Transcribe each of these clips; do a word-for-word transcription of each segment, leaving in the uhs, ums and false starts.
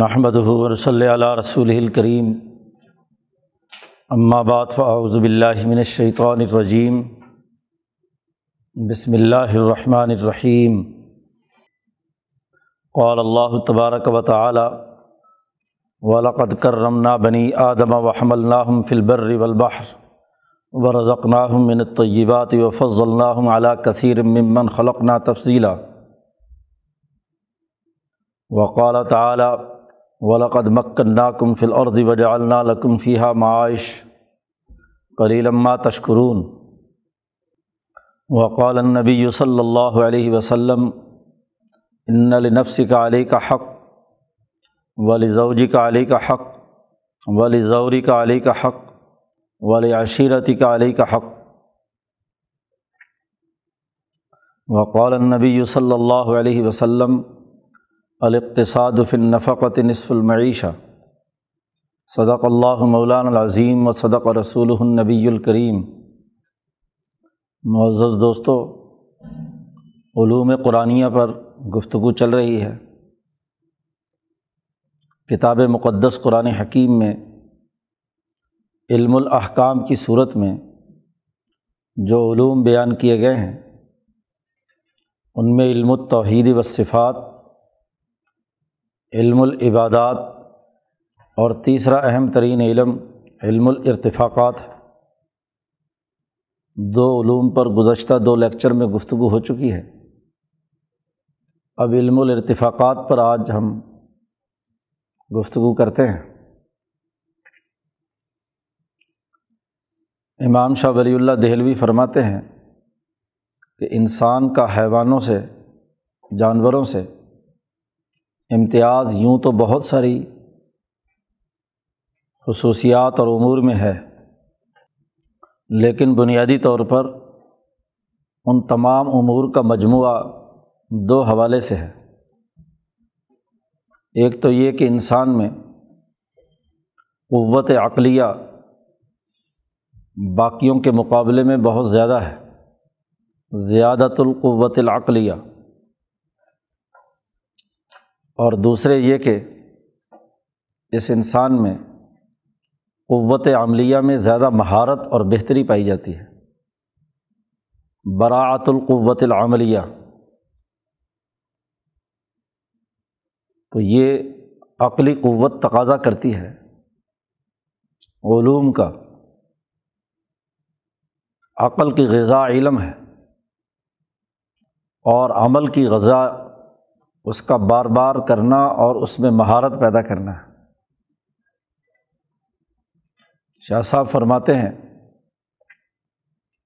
نحمدہ ونصلی علی رسولہ الکریم، اما بعد فاعوذ باللہ من الشیطان الرجیم، بسم اللہ الرحمن الرحیم۔ قال اللہ تبارک و تعالی وَلَقَدْ كَرَّمْنَا بَنِي آدَمَ وَحَمَلْنَاهُمْ فِي الْبَرِّ وَالْبَحْرِ وَرَزَقْنَاهُم مِّنَ الطَّيِّبَاتِ وَفَضَّلْنَاهُمْ عَلَىٰ كَثِيرٍ مِّمَّنْ خَلَقْنَا تَفْصِيلًا۔ وَقَالَ تَعَالَى وَلَقَدْ مَكَّنَّاكُمْ فِي الْأَرْضِ وَجَعَلْنَا لَكُمْ فِيهَا مَعَائِشَ قَلِيلًا مَّا تَشْكُرُونَ۔ وَقَالَ النَّبِيُّ صَلَّى اللَّهُ عَلَيْهِ وَسَلَّمَ إِنَّ لِنَفْسِكَ عَلَيْكَ حَقٌّ وَلِزَوْجِكَ عَلَيْكَ حَقٌّ وَلِجَارِكَ عَلَيْكَ حَقٌّ وَلِعَشِيرَتِكَ عَلَيْكَ حَقٌّ۔ وقال النبی صلی اللہ علیہ وسلم الاقتصاد فی النفقة نصف المعیشہ۔ صدق اللہ مولانا العظیم و صدق رسولہ النبی الکریم۔ معزز دوستو، علوم قرآنیہ پر گفتگو چل رہی ہے۔ کتاب مقدس قرآن حکیم میں علم الاحکام کی صورت میں جو علوم بیان کیے گئے ہیں، ان میں علم التوحید والصفات، علم العبادات اور تیسرا اہم ترین علم علم الارتفاقات، دو علوم پر گزشتہ دو لیکچر میں گفتگو ہو چکی ہے۔ اب علم الارتفاقات پر آج ہم گفتگو کرتے ہیں۔ امام شاہ ولی اللہ دہلوی فرماتے ہیں کہ انسان کا حیوانوں سے، جانوروں سے امتیاز یوں تو بہت ساری خصوصیات اور امور میں ہے، لیکن بنیادی طور پر ان تمام امور کا مجموعہ دو حوالے سے ہے۔ ایک تو یہ کہ انسان میں قوت عقلیہ باقیوں کے مقابلے میں بہت زیادہ ہے، زیادۃ القوت العقلیہ، اور دوسرے یہ کہ اس انسان میں قوت عملیہ میں زیادہ مہارت اور بہتری پائی جاتی ہے، براعت القوت العملیہ۔ تو یہ عقلی قوت تقاضا کرتی ہے علوم کا۔ عقل کی غذا علم ہے اور عمل کی غذا اس کا بار بار کرنا اور اس میں مہارت پیدا کرنا ہے۔ شاہ صاحب فرماتے ہیں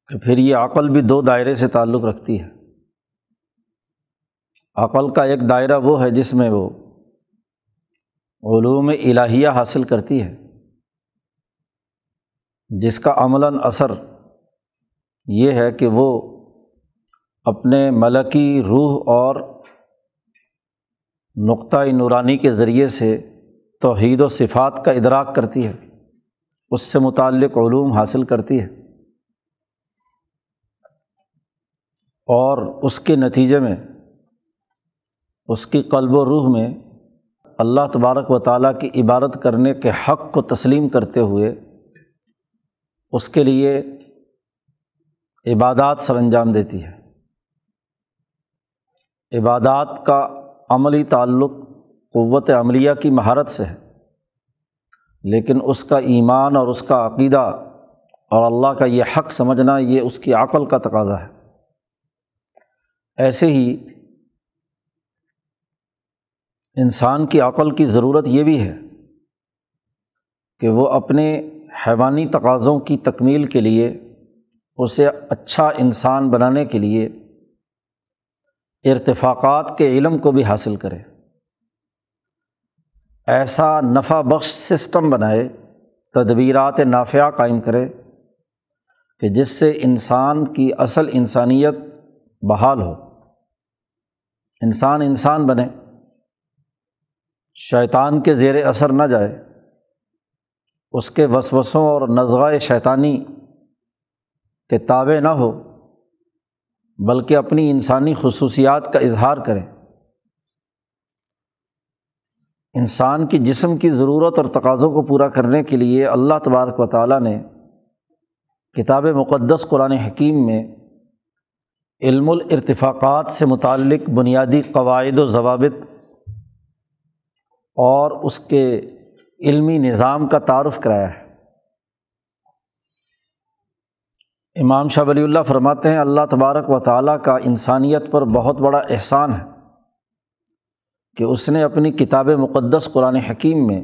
کہ پھر یہ عقل بھی دو دائرے سے تعلق رکھتی ہے۔ عقل کا ایک دائرہ وہ ہے جس میں وہ علوم الہیہ حاصل کرتی ہے، جس کا عملاً اثر یہ ہے کہ وہ اپنے ملکی روح اور نقطۂ نورانی کے ذریعے سے توحید و صفات کا ادراک کرتی ہے، اس سے متعلق علوم حاصل کرتی ہے، اور اس کے نتیجے میں اس کی قلب و روح میں اللہ تبارک و تعالیٰ کی عبادت کرنے کے حق کو تسلیم کرتے ہوئے اس کے لیے عبادات سر انجام دیتی ہے۔ عبادات کا عملی تعلق قوت عملیہ کی مہارت سے ہے، لیکن اس کا ایمان اور اس کا عقیدہ اور اللہ کا یہ حق سمجھنا، یہ اس کی عقل کا تقاضا ہے۔ ایسے ہی انسان کی عقل کی ضرورت یہ بھی ہے کہ وہ اپنے حیوانی تقاضوں کی تکمیل کے لیے، اسے اچھا انسان بنانے کے لیے ارتفاقات کے علم کو بھی حاصل کرے، ایسا نفع بخش سسٹم بنائے، تدبیرات نافعہ قائم کرے کہ جس سے انسان کی اصل انسانیت بحال ہو، انسان انسان بنے، شیطان کے زیر اثر نہ جائے، اس کے وسوسوں اور نزغۂ شیطانی کے تابع نہ ہو، بلکہ اپنی انسانی خصوصیات کا اظہار کرے۔ انسان کی جسم کی ضرورت اور تقاضوں کو پورا کرنے کے لیے اللہ تبارک و تعالیٰ نے کتاب مقدس قرآن حکیم میں علم الارتفاقات سے متعلق بنیادی قواعد و ضوابط اور اس کے علمی نظام کا تعارف کرایا ہے۔ امام شاہ ولی اللہ فرماتے ہیں اللہ تبارک و تعالیٰ کا انسانیت پر بہت بڑا احسان ہے کہ اس نے اپنی کتاب مقدس قرآن حکیم میں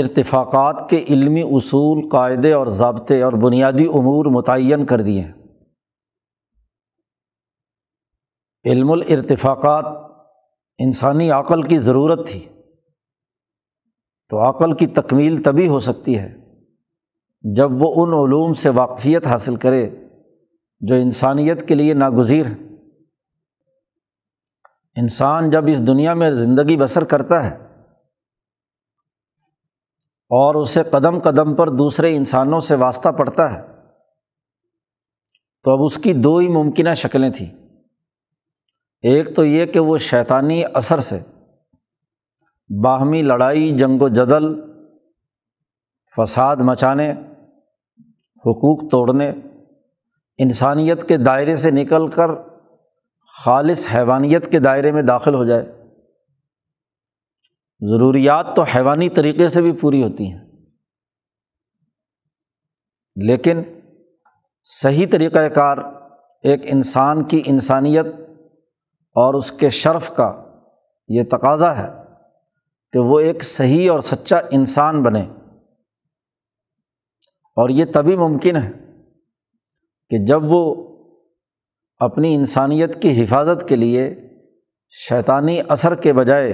ارتفاقات کے علمی اصول، قاعدے اور ضابطے اور بنیادی امور متعین کر دیے ہیں۔ علم الارتفاقات انسانی عقل کی ضرورت تھی، تو عقل کی تکمیل تبھی ہو سکتی ہے جب وہ ان علوم سے واقفیت حاصل کرے جو انسانیت کے لیے ناگزیر ہیں۔ انسان جب اس دنیا میں زندگی بسر کرتا ہے اور اسے قدم قدم پر دوسرے انسانوں سے واسطہ پڑتا ہے، تو اب اس کی دو ہی ممکنہ شکلیں تھیں، ایک تو یہ کہ وہ شیطانی اثر سے باہمی لڑائی، جنگ و جدل، فساد مچانے، حقوق توڑنے، انسانیت کے دائرے سے نکل کر خالص حیوانیت کے دائرے میں داخل ہو جائے۔ ضروریات تو حیوانی طریقے سے بھی پوری ہوتی ہیں، لیکن صحیح طریقہ کار ایک انسان کی انسانیت اور اس کے شرف کا یہ تقاضا ہے کہ وہ ایک صحیح اور سچا انسان بنے، اور یہ تبھی ممکن ہے کہ جب وہ اپنی انسانیت کی حفاظت کے لیے شیطانی اثر کے بجائے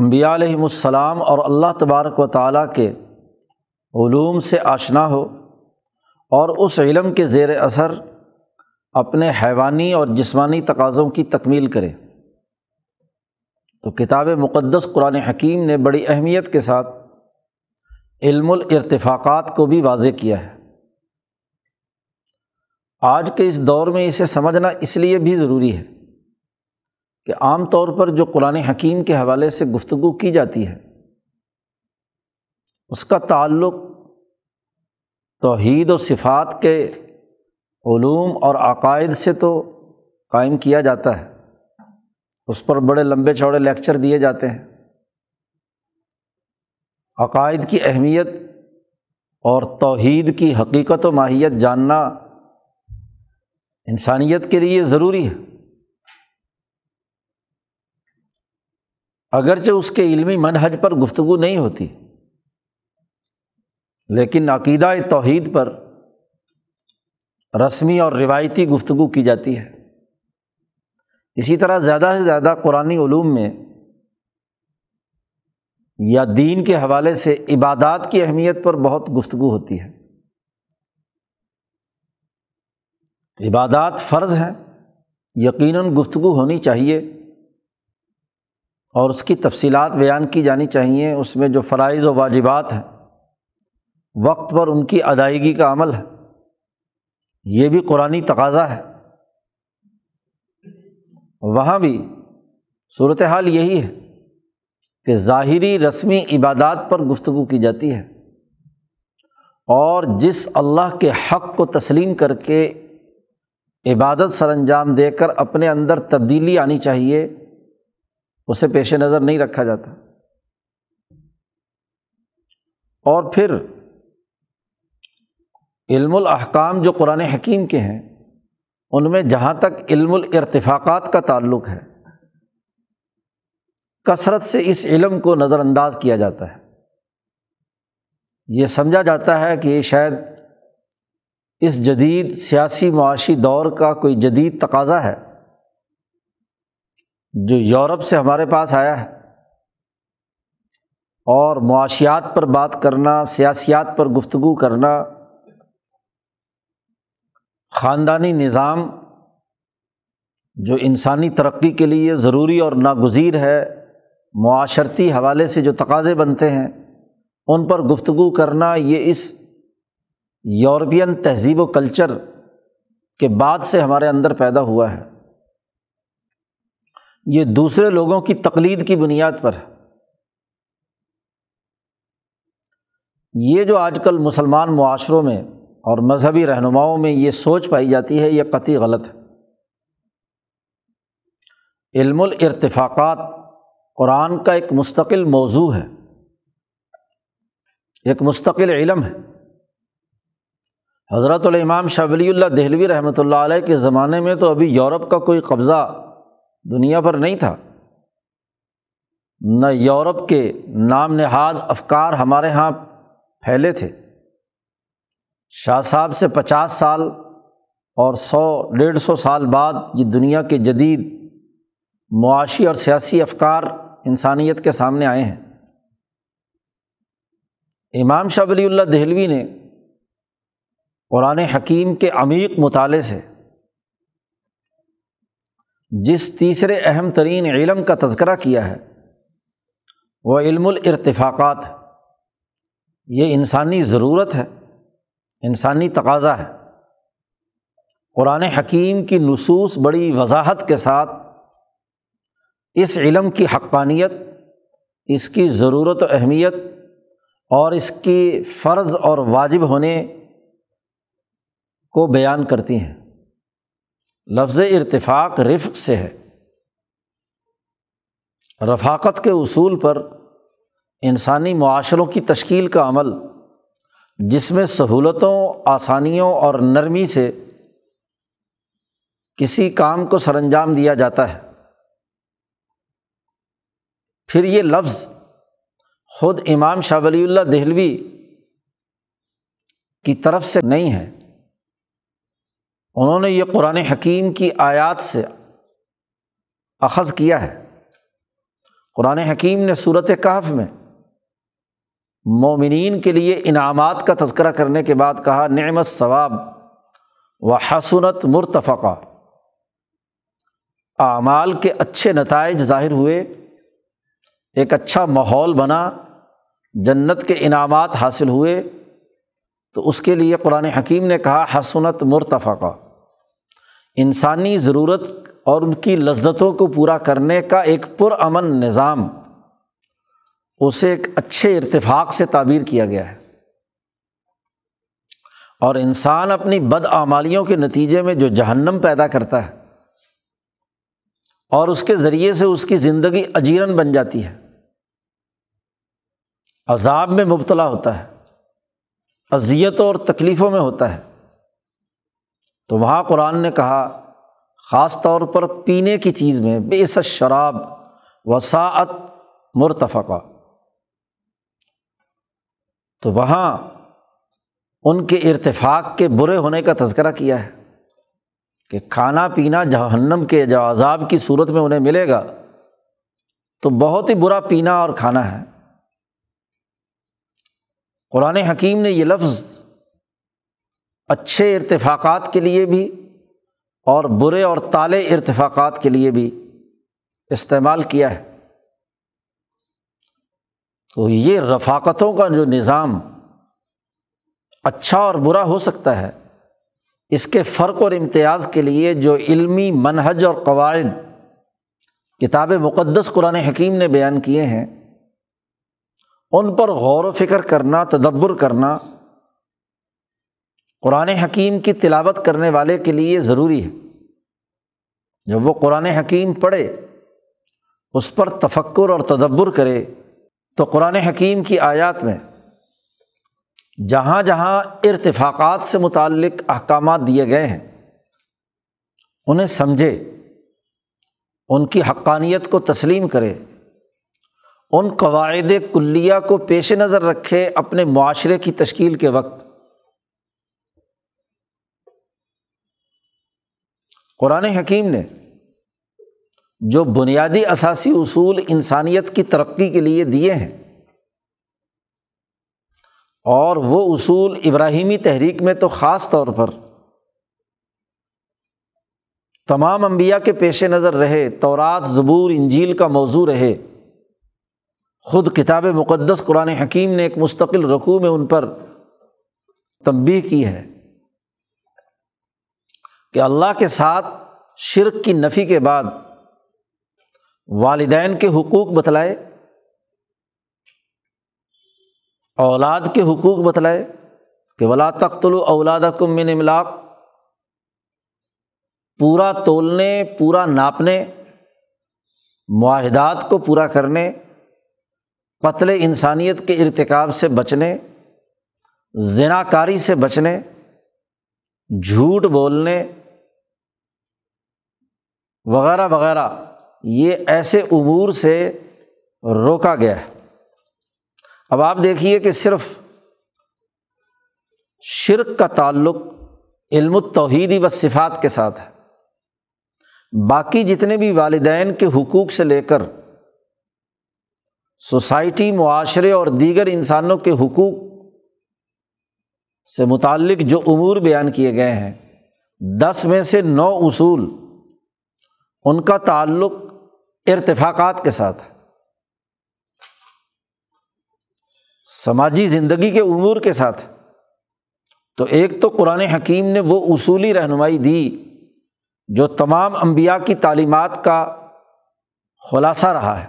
انبیاء علیہم السلام اور اللہ تبارک و تعالیٰ کے علوم سے آشنا ہو اور اس علم کے زیر اثر اپنے حیوانی اور جسمانی تقاضوں کی تکمیل کرے۔ تو کتاب مقدس قرآن حکیم نے بڑی اہمیت کے ساتھ علم الارتفاقات کو بھی واضح کیا ہے۔ آج کے اس دور میں اسے سمجھنا اس لیے بھی ضروری ہے کہ عام طور پر جو قرآن حکیم کے حوالے سے گفتگو کی جاتی ہے اس کا تعلق توحید و صفات کے علوم اور عقائد سے تو قائم کیا جاتا ہے، اس پر بڑے لمبے چوڑے لیکچر دیے جاتے ہیں۔ عقائد کی اہمیت اور توحید کی حقیقت و ماہیت جاننا انسانیت کے لیے ضروری ہے، اگرچہ اس کے علمی منہج پر گفتگو نہیں ہوتی، لیکن عقیدہ توحید پر رسمی اور روایتی گفتگو کی جاتی ہے۔ اسی طرح زیادہ سے زیادہ قرآنی علوم میں یا دین کے حوالے سے عبادات کی اہمیت پر بہت گفتگو ہوتی ہے۔ عبادات فرض ہیں، یقیناً گفتگو ہونی چاہیے اور اس کی تفصیلات بیان کی جانی چاہیے، اس میں جو فرائض و واجبات ہیں وقت پر ان کی ادائیگی کا عمل ہے، یہ بھی قرآنی تقاضا ہے۔ وہاں بھی صورتحال یہی ہے کہ ظاہری رسمی عبادات پر گفتگو کی جاتی ہے، اور جس اللہ کے حق کو تسلیم کر کے عبادت سر انجام دے کر اپنے اندر تبدیلی آنی چاہیے اسے پیش نظر نہیں رکھا جاتا۔ اور پھر علم الاحکام جو قرآن حکیم کے ہیں ان میں جہاں تک علم الارتفاقات کا تعلق ہے، کثرت سے اس علم کو نظر انداز کیا جاتا ہے۔ یہ سمجھا جاتا ہے کہ یہ شاید اس جدید سیاسی معاشی دور کا کوئی جدید تقاضا ہے جو یورپ سے ہمارے پاس آیا ہے، اور معاشیات پر بات کرنا، سیاسیات پر گفتگو کرنا، خاندانی نظام جو انسانی ترقی کے لیے ضروری اور ناگزیر ہے، معاشرتی حوالے سے جو تقاضے بنتے ہیں ان پر گفتگو کرنا، یہ اس یورپین تہذیب و کلچر کے بعد سے ہمارے اندر پیدا ہوا ہے۔ یہ دوسرے لوگوں کی تقلید کی بنیاد پر ہے۔ یہ جو آج کل مسلمان معاشروں میں اور مذہبی رہنماؤں میں یہ سوچ پائی جاتی ہے، یہ قطعی غلط ہے۔ علم الارتفاقات قرآن کا ایک مستقل موضوع ہے، ایک مستقل علم ہے۔ حضرت الامام شاہ ولی اللہ دہلوی رحمۃ اللہ علیہ کے زمانے میں تو ابھی یورپ کا کوئی قبضہ دنیا پر نہیں تھا، نہ یورپ کے نام نہاد افکار ہمارے ہاں پھیلے تھے۔ شاہ صاحب سے پچاس سال اور سو ڈیڑھ سو سال بعد یہ دنیا کے جدید معاشی اور سیاسی افکار انسانیت کے سامنے آئے ہیں۔ امام شاہ ولی اللہ دہلوی نے قرآن حکیم کے عمیق مطالعے سے جس تیسرے اہم ترین علم کا تذکرہ کیا ہے وہ علم الارتفاقات ہے۔ یہ انسانی ضرورت ہے، انسانی تقاضا ہے۔ قرآن حکیم کی نصوص بڑی وضاحت کے ساتھ اس علم کی حقانیت، اس کی ضرورت و اہمیت اور اس کی فرض اور واجب ہونے کو بیان کرتی ہیں۔ لفظ ارتفاق رفق سے ہے، رفاقت کے اصول پر انسانی معاشروں کی تشکیل کا عمل، جس میں سہولتوں، آسانیوں اور نرمی سے کسی کام کو سر انجام دیا جاتا ہے۔ پھر یہ لفظ خود امام شاہ ولی اللہ دہلوی کی طرف سے نہیں ہے، انہوں نے یہ قرآن حکیم کی آیات سے اخذ کیا ہے۔ قرآن حکیم نے سورۃ کہف میں مومنین کے لیے انعامات کا تذکرہ کرنے کے بعد کہا نعم الثواب وحسنت مرتفقا، اعمال کے اچھے نتائج ظاہر ہوئے، ایک اچھا ماحول بنا، جنت کے انعامات حاصل ہوئے، تو اس کے لیے قرآن حکیم نے کہا حسنت مرتفقا۔ انسانی ضرورت اور ان کی لذتوں کو پورا کرنے کا ایک پرامن نظام، اسے ایک اچھے ارتفاق سے تعبیر کیا گیا ہے۔ اور انسان اپنی بدعمالیوں کے نتیجے میں جو جہنم پیدا کرتا ہے اور اس کے ذریعے سے اس کی زندگی اجیرن بن جاتی ہے، عذاب میں مبتلا ہوتا ہے، اذیتوں اور تکلیفوں میں ہوتا ہے، تو وہاں قرآن نے کہا خاص طور پر پینے کی چیز میں بئس الشراب وساعت مرتفقا، تو وہاں ان کے ارتفاق کے برے ہونے کا تذکرہ کیا ہے کہ کھانا پینا جہنم کے جو عذاب کی صورت میں انہیں ملے گا تو بہت ہی برا پینا اور کھانا ہے۔ قرآن حکیم نے یہ لفظ اچھے ارتفاقات کے لیے بھی اور برے اور تالے ارتفاقات کے لیے بھی استعمال کیا ہے۔ تو یہ رفاقتوں کا جو نظام اچھا اور برا ہو سکتا ہے، اس کے فرق اور امتیاز کے لیے جو علمی منہج اور قواعد کتاب مقدس قرآن حکیم نے بیان کیے ہیں، ان پر غور و فکر کرنا، تدبر کرنا قرآن حکیم کی تلاوت کرنے والے کے لیے ضروری ہے۔ جب وہ قرآن حکیم پڑھے، اس پر تفکر اور تدبر کرے، تو قرآن حکیم کی آیات میں جہاں جہاں ارتفاقات سے متعلق احکامات دیے گئے ہیں انہیں سمجھے، ان کی حقانیت کو تسلیم کرے، ان قواعد کلیہ کو پیش نظر رکھے اپنے معاشرے کی تشکیل کے وقت۔ قرآن حکیم نے جو بنیادی اساسی اصول انسانیت کی ترقی کے لیے دیے ہیں، اور وہ اصول ابراہیمی تحریک میں تو خاص طور پر تمام انبیاء کے پیش نظر رہے، تورات، زبور، انجیل کا موضوع رہے، خود کتاب مقدس قرآن حکیم نے ایک مستقل رکوع میں ان پر تنبیہ کی ہے کہ اللہ کے ساتھ شرک کی نفی کے بعد والدین کے حقوق بتلائے، اولاد کے حقوق بتلائے کہ وَلَا تَقْتُلُوا أَوْلَادَكُمْ مِنْ إِمْلَاقٍ، پورا تولنے، پورا ناپنے، معاہدات کو پورا کرنے، قتل انسانیت کے ارتکاب سے بچنے، زنا کاری سے بچنے، جھوٹ بولنے وغیرہ وغیرہ، یہ ایسے امور سے روکا گیا ہے۔ اب آپ دیکھیے کہ صرف شرک کا تعلق علم التوحیدی و صفات کے ساتھ ہے، باقی جتنے بھی والدین کے حقوق سے لے کر سوسائٹی، معاشرے اور دیگر انسانوں کے حقوق سے متعلق جو امور بیان کیے گئے ہیں، دس میں سے نو اصول ان کا تعلق ارتفاقات کے ساتھ ہے، سماجی زندگی کے امور کے ساتھ۔ تو ایک تو قرآن حکیم نے وہ اصولی رہنمائی دی جو تمام انبیاء کی تعلیمات کا خلاصہ رہا ہے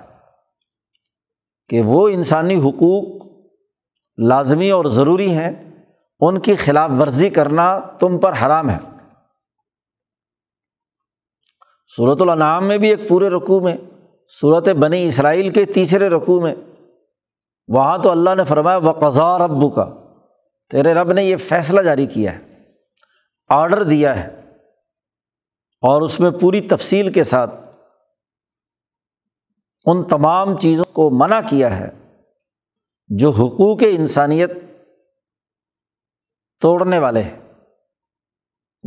کہ وہ انسانی حقوق لازمی اور ضروری ہیں، ان کی خلاف ورزی کرنا تم پر حرام ہے۔ سورۃ الانعام میں بھی ایک پورے رکوع میں، سورۃ بنی اسرائیل کے تیسرے رکوع میں، وہاں تو اللہ نے فرمایا وَقَضَىٰ رَبُّكَ، تیرے رب نے یہ فیصلہ جاری کیا ہے، آرڈر دیا ہے، اور اس میں پوری تفصیل کے ساتھ ان تمام چیزوں کو منع کیا ہے جو حقوق انسانیت توڑنے والے ہیں۔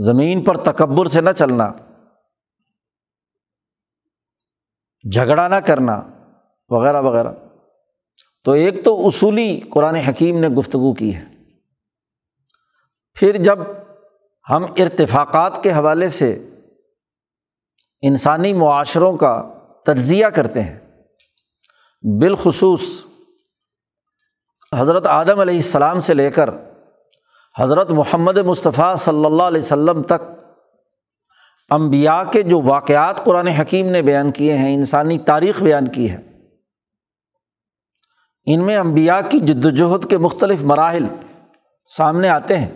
زمین پر تکبر سے نہ چلنا، جھگڑا نہ کرنا وغیرہ وغیرہ۔ تو ایک تو اصولی قرآن حکیم نے گفتگو کی ہے، پھر جب ہم ارتفاقات کے حوالے سے انسانی معاشروں کا تجزیہ کرتے ہیں، بالخصوص حضرت آدم علیہ السلام سے لے کر حضرت محمد مصطفیٰ صلی اللہ علیہ وسلم تک انبیاء کے جو واقعات قرآن حکیم نے بیان کیے ہیں، انسانی تاریخ بیان کی ہے، ان میں انبیاء کی جدوجہد کے مختلف مراحل سامنے آتے ہیں۔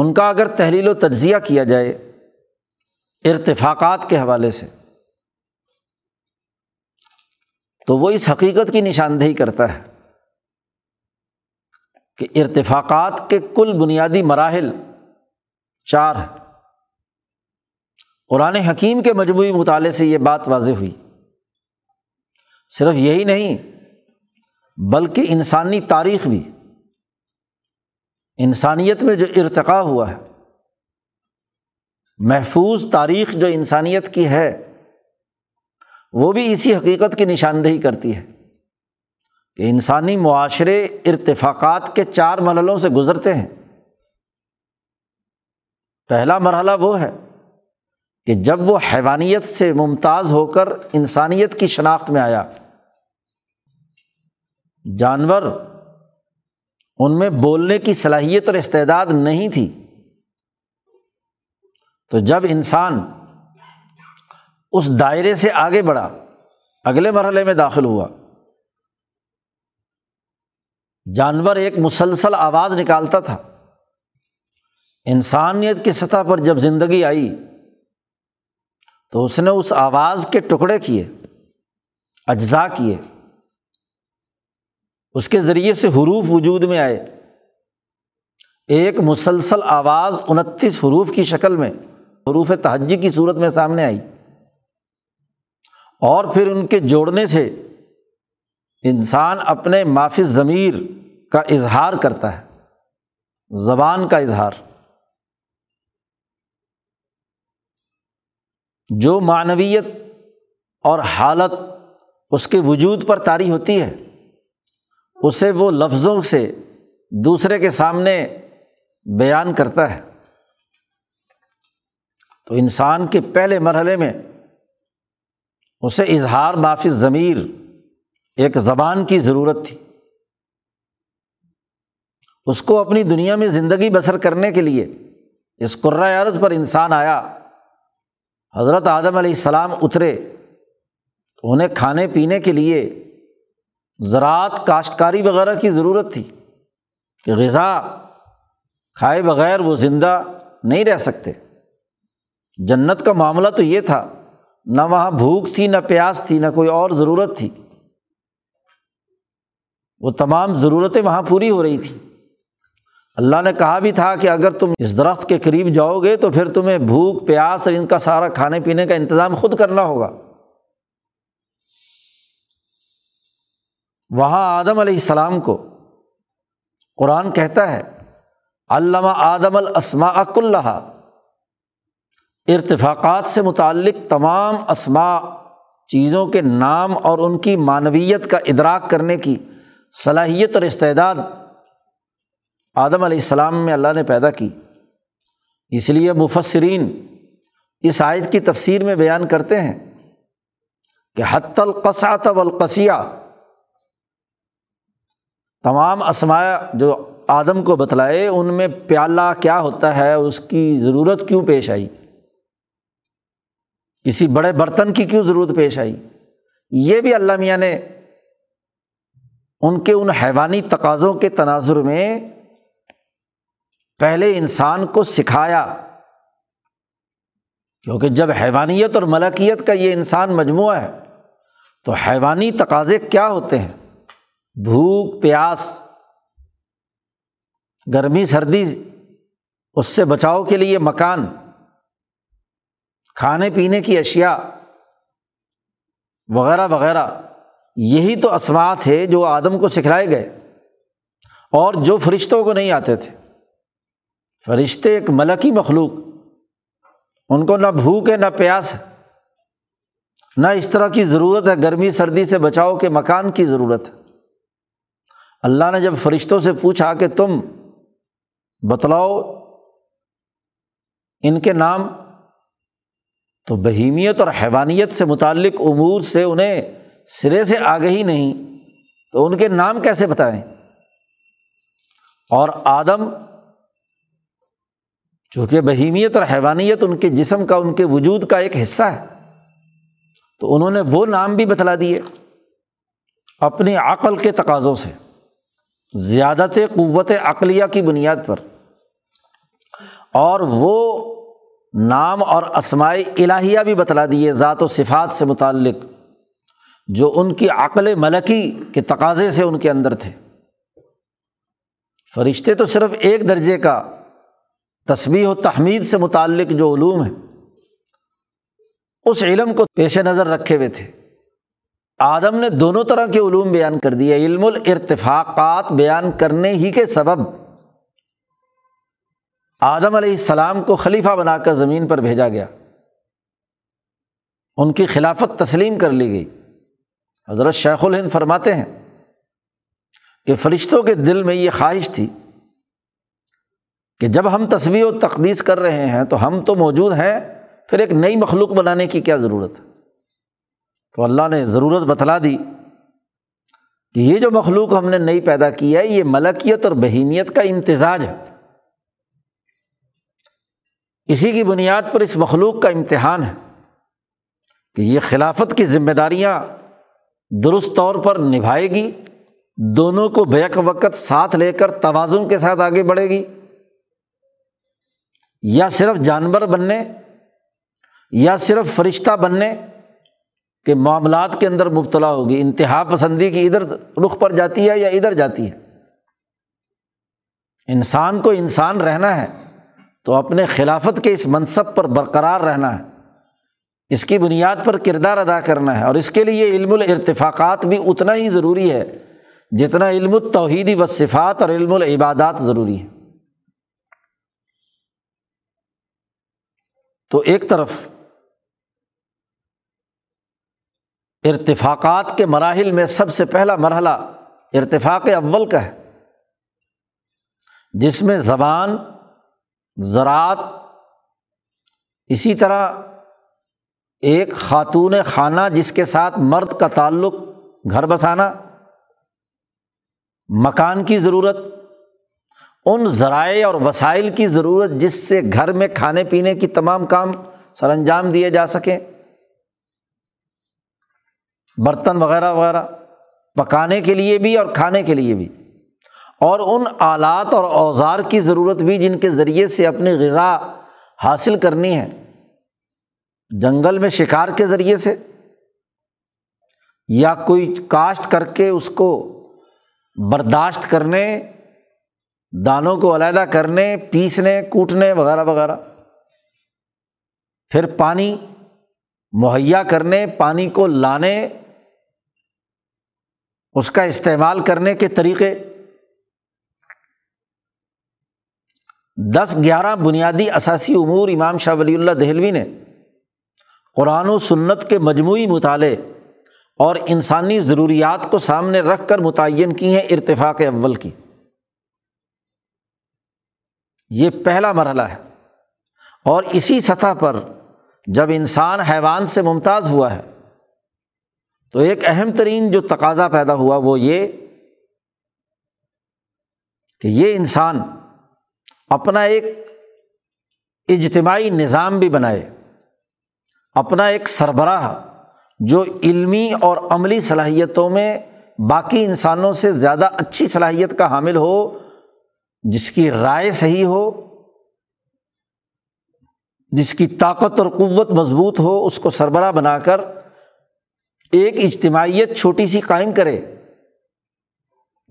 ان کا اگر تحلیل و تجزیہ کیا جائے ارتفاقات کے حوالے سے تو وہ اس حقیقت کی نشاندہی کرتا ہے کہ ارتفاقات کے کل بنیادی مراحل چار ہیں۔ قرآن حکیم کے مجموعی مطالعے سے یہ بات واضح ہوئی، صرف یہی نہیں بلکہ انسانی تاریخ بھی، انسانیت میں جو ارتقاء ہوا ہے، محفوظ تاریخ جو انسانیت کی ہے، وہ بھی اسی حقیقت کی نشاندہی کرتی ہے کہ انسانی معاشرے ارتفاقات کے چار مرحلوں سے گزرتے ہیں۔ پہلا مرحلہ وہ ہے کہ جب وہ حیوانیت سے ممتاز ہو کر انسانیت کی شناخت میں آیا، جانور ان میں بولنے کی صلاحیت اور استعداد نہیں تھی، تو جب انسان اس دائرے سے آگے بڑھا، اگلے مرحلے میں داخل ہوا، جانور ایک مسلسل آواز نکالتا تھا، انسانیت کی سطح پر جب زندگی آئی تو اس نے اس آواز کے ٹکڑے کیے، اجزاء کیے، اس کے ذریعے سے حروف وجود میں آئے، ایک مسلسل آواز انتیس حروف کی شکل میں، حروف تہجی کی صورت میں سامنے آئی، اور پھر ان کے جوڑنے سے انسان اپنے مافی ضمیر کا اظہار کرتا ہے، زبان کا اظہار، جو معنویت اور حالت اس کے وجود پر طاری ہوتی ہے، اسے وہ لفظوں سے دوسرے کے سامنے بیان کرتا ہے۔ تو انسان کے پہلے مرحلے میں اسے اظہار مافی ضمیر، ایک زبان کی ضرورت تھی، اس کو اپنی دنیا میں زندگی بسر کرنے کے لیے اس قرۂ ارض پر انسان آیا، حضرت آدم علیہ السلام اترے تو انہیں کھانے پینے کے لیے زراعت کاشتکاری وغیرہ کی ضرورت تھی کہ غذا کھائے بغیر وہ زندہ نہیں رہ سکتے۔ جنت کا معاملہ تو یہ تھا، نہ وہاں بھوک تھی، نہ پیاس تھی، نہ کوئی اور ضرورت تھی، وہ تمام ضرورتیں وہاں پوری ہو رہی تھیں۔ اللہ نے کہا بھی تھا کہ اگر تم اس درخت کے قریب جاؤ گے تو پھر تمہیں بھوک پیاس اور ان کا سارا کھانے پینے کا انتظام خود کرنا ہوگا۔ وہاں آدم علیہ السلام کو قرآن کہتا ہے علم آدم الاسماء کلہا، ارتفاقات سے متعلق تمام اسماء، چیزوں کے نام اور ان کی معنویت کا ادراک کرنے کی صلاحیت اور استعداد آدم علیہ السلام میں اللہ نے پیدا کی۔ اس لیے مفسرین اس آیت کی تفسیر میں بیان کرتے ہیں کہ حتی القصعۃ والقصیہ، تمام اسماء جو آدم کو بتلائے ان میں پیالہ کیا ہوتا ہے، اس کی ضرورت کیوں پیش آئی، کسی بڑے برتن کی کیوں ضرورت پیش آئی، یہ بھی اللہ میاں نے ان کے ان حیوانی تقاضوں کے تناظر میں پہلے انسان کو سکھایا، کیونکہ جب حیوانیت اور ملکیت کا یہ انسان مجموعہ ہے تو حیوانی تقاضے کیا ہوتے ہیں، بھوک پیاس، گرمی سردی، اس سے بچاؤ کے لیے مکان، کھانے پینے کی اشیاء وغیرہ وغیرہ، یہی تو اسماء تھے جو آدم کو سکھلائے گئے اور جو فرشتوں کو نہیں آتے تھے۔ فرشتے ایک ملکی مخلوق، ان کو نہ بھوک ہے نہ پیاس ہے، نہ اس طرح کی ضرورت ہے، گرمی سردی سے بچاؤ کے مکان کی ضرورت ہے۔ اللہ نے جب فرشتوں سے پوچھا کہ تم بتلاؤ ان کے نام، تو بہیمیت اور حیوانیت سے متعلق امور سے انہیں سرے سے آگہی نہیں، تو ان کے نام کیسے بتائیں۔ اور آدم چونکہ بہیمیت اور حیوانیت ان کے جسم کا، ان کے وجود کا ایک حصہ ہے، تو انہوں نے وہ نام بھی بتلا دیے اپنی عقل کے تقاضوں سے، زیادت قوت عقلیہ کی بنیاد پر، اور وہ نام اور اسماء الہیہ بھی بتلا دیے ذات و صفات سے متعلق جو ان کی عقل ملکی کے تقاضے سے ان کے اندر تھے۔ فرشتے تو صرف ایک درجے کا تسبیح و تحمید سے متعلق جو علوم ہیں اس علم کو پیش نظر رکھے ہوئے تھے، آدم نے دونوں طرح کے علوم بیان کر دیے۔ علم الارتفاقات بیان کرنے ہی کے سبب آدم علیہ السلام کو خلیفہ بنا کر زمین پر بھیجا گیا، ان کی خلافت تسلیم کر لی گئی۔ حضرت شیخ الہند فرماتے ہیں کہ فرشتوں کے دل میں یہ خواہش تھی کہ جب ہم تسبیح و تقدیس کر رہے ہیں تو ہم تو موجود ہیں، پھر ایک نئی مخلوق بنانے کی کیا ضرورت ہے۔ تو اللہ نے ضرورت بتلا دی کہ یہ جو مخلوق ہم نے نئی پیدا کی ہے یہ ملکیت اور بہیمیت کا امتزاج ہے، اسی کی بنیاد پر اس مخلوق کا امتحان ہے کہ یہ خلافت کی ذمہ داریاں درست طور پر نبھائے گی، دونوں کو بیک وقت ساتھ لے کر توازن کے ساتھ آگے بڑھے گی، یا صرف جانور بننے یا صرف فرشتہ بننے کہ معاملات کے اندر مبتلا ہوگی، انتہا پسندی کی ادھر رخ پر جاتی ہے یا ادھر جاتی ہے۔ انسان کو انسان رہنا ہے تو اپنے خلافت کے اس منصب پر برقرار رہنا ہے، اس کی بنیاد پر کردار ادا کرنا ہے، اور اس کے لیے علم الارتفاقات بھی اتنا ہی ضروری ہے جتنا علم التوحیدی والصفات اور علم العبادات ضروری ہے۔ تو ایک طرف ارتفاقات کے مراحل میں سب سے پہلا مرحلہ ارتفاق اول کا ہے، جس میں زبان، زراعت، اسی طرح ایک خاتون خانہ جس کے ساتھ مرد کا تعلق، گھر بسانا، مکان کی ضرورت، ان ذرائع اور وسائل کی ضرورت جس سے گھر میں کھانے پینے کی تمام کام سر انجام دیے جا سکیں، برتن وغیرہ وغیرہ، پکانے کے لیے بھی اور کھانے کے لیے بھی، اور ان آلات اور اوزار کی ضرورت بھی جن کے ذریعے سے اپنی غذا حاصل کرنی ہے، جنگل میں شکار کے ذریعے سے یا کوئی کاشت کر کے اس کو برداشت کرنے، دانوں کو علیحدہ کرنے، پیسنے، کوٹنے وغیرہ وغیرہ، پھر پانی مہیا کرنے، پانی کو لانے، اس کا استعمال کرنے کے طریقے، دس گیارہ بنیادی اساسی امور امام شاہ ولی اللہ دہلوی نے قرآن و سنت کے مجموعی مطالعے اور انسانی ضروریات کو سامنے رکھ کر متعین کی ہیں ارتفاق اول کی۔ یہ پہلا مرحلہ ہے، اور اسی سطح پر جب انسان حیوان سے ممتاز ہوا ہے تو ایک اہم ترین جو تقاضا پیدا ہوا وہ یہ کہ یہ انسان اپنا ایک اجتماعی نظام بھی بنائے، اپنا ایک سربراہ جو علمی اور عملی صلاحیتوں میں باقی انسانوں سے زیادہ اچھی صلاحیت کا حامل ہو، جس کی رائے صحیح ہو، جس کی طاقت اور قوت مضبوط ہو، اس کو سربراہ بنا کر ایک اجتماعیت چھوٹی سی قائم کرے۔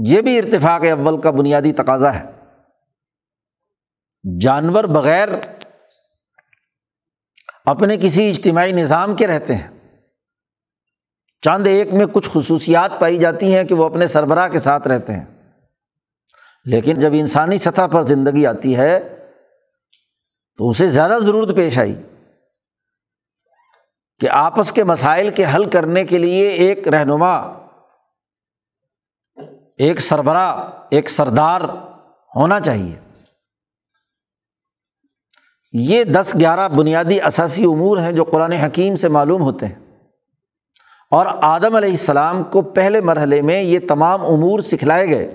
یہ بھی ارتفاق اول کا بنیادی تقاضا ہے۔ جانور بغیر اپنے کسی اجتماعی نظام کے رہتے ہیں، چند ایک میں کچھ خصوصیات پائی جاتی ہیں کہ وہ اپنے سربراہ کے ساتھ رہتے ہیں، لیکن جب انسانی سطح پر زندگی آتی ہے تو اسے زیادہ ضرورت پیش آئی کہ آپس کے مسائل کے حل کرنے کے لیے ایک رہنما، ایک سربراہ، ایک سردار ہونا چاہیے۔ یہ دس گیارہ بنیادی اساسی امور ہیں جو قرآن حکیم سے معلوم ہوتے ہیں، اور آدم علیہ السلام کو پہلے مرحلے میں یہ تمام امور سکھلائے گئے۔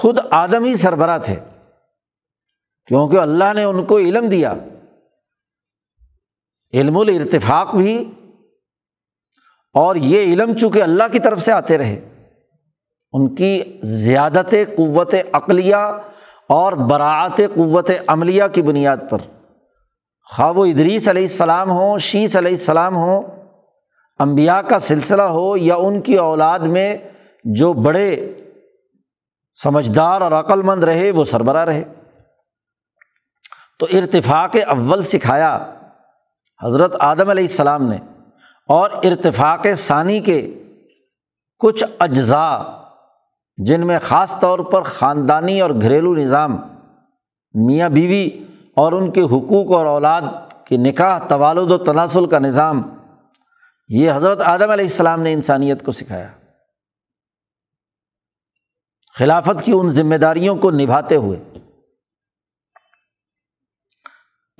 خود آدم ہی سربراہ تھے، کیونکہ اللہ نے ان کو علم دیا، علم الارتفاق بھی، اور یہ علم چونکہ اللہ کی طرف سے آتے رہے، ان کی زیادت قوت عقلیہ اور براعت قوت عملیہ کی بنیاد پر، خواہ وہ ادریس علیہ السلام ہوں، شیش علیہ السلام ہوں، انبیاء کا سلسلہ ہو، یا ان کی اولاد میں جو بڑے سمجھدار اور عقل مند رہے وہ سربراہ رہے۔ تو ارتفاق اول سکھایا حضرت آدم علیہ السلام نے، اور ارتفاق ثانی کے کچھ اجزاء جن میں خاص طور پر خاندانی اور گھریلو نظام، میاں بیوی اور ان کے حقوق اور اولاد کے نکاح، توالد و تناسل کا نظام، یہ حضرت آدم علیہ السلام نے انسانیت کو سکھایا، خلافت کی ان ذمہ داریوں کو نبھاتے ہوئے۔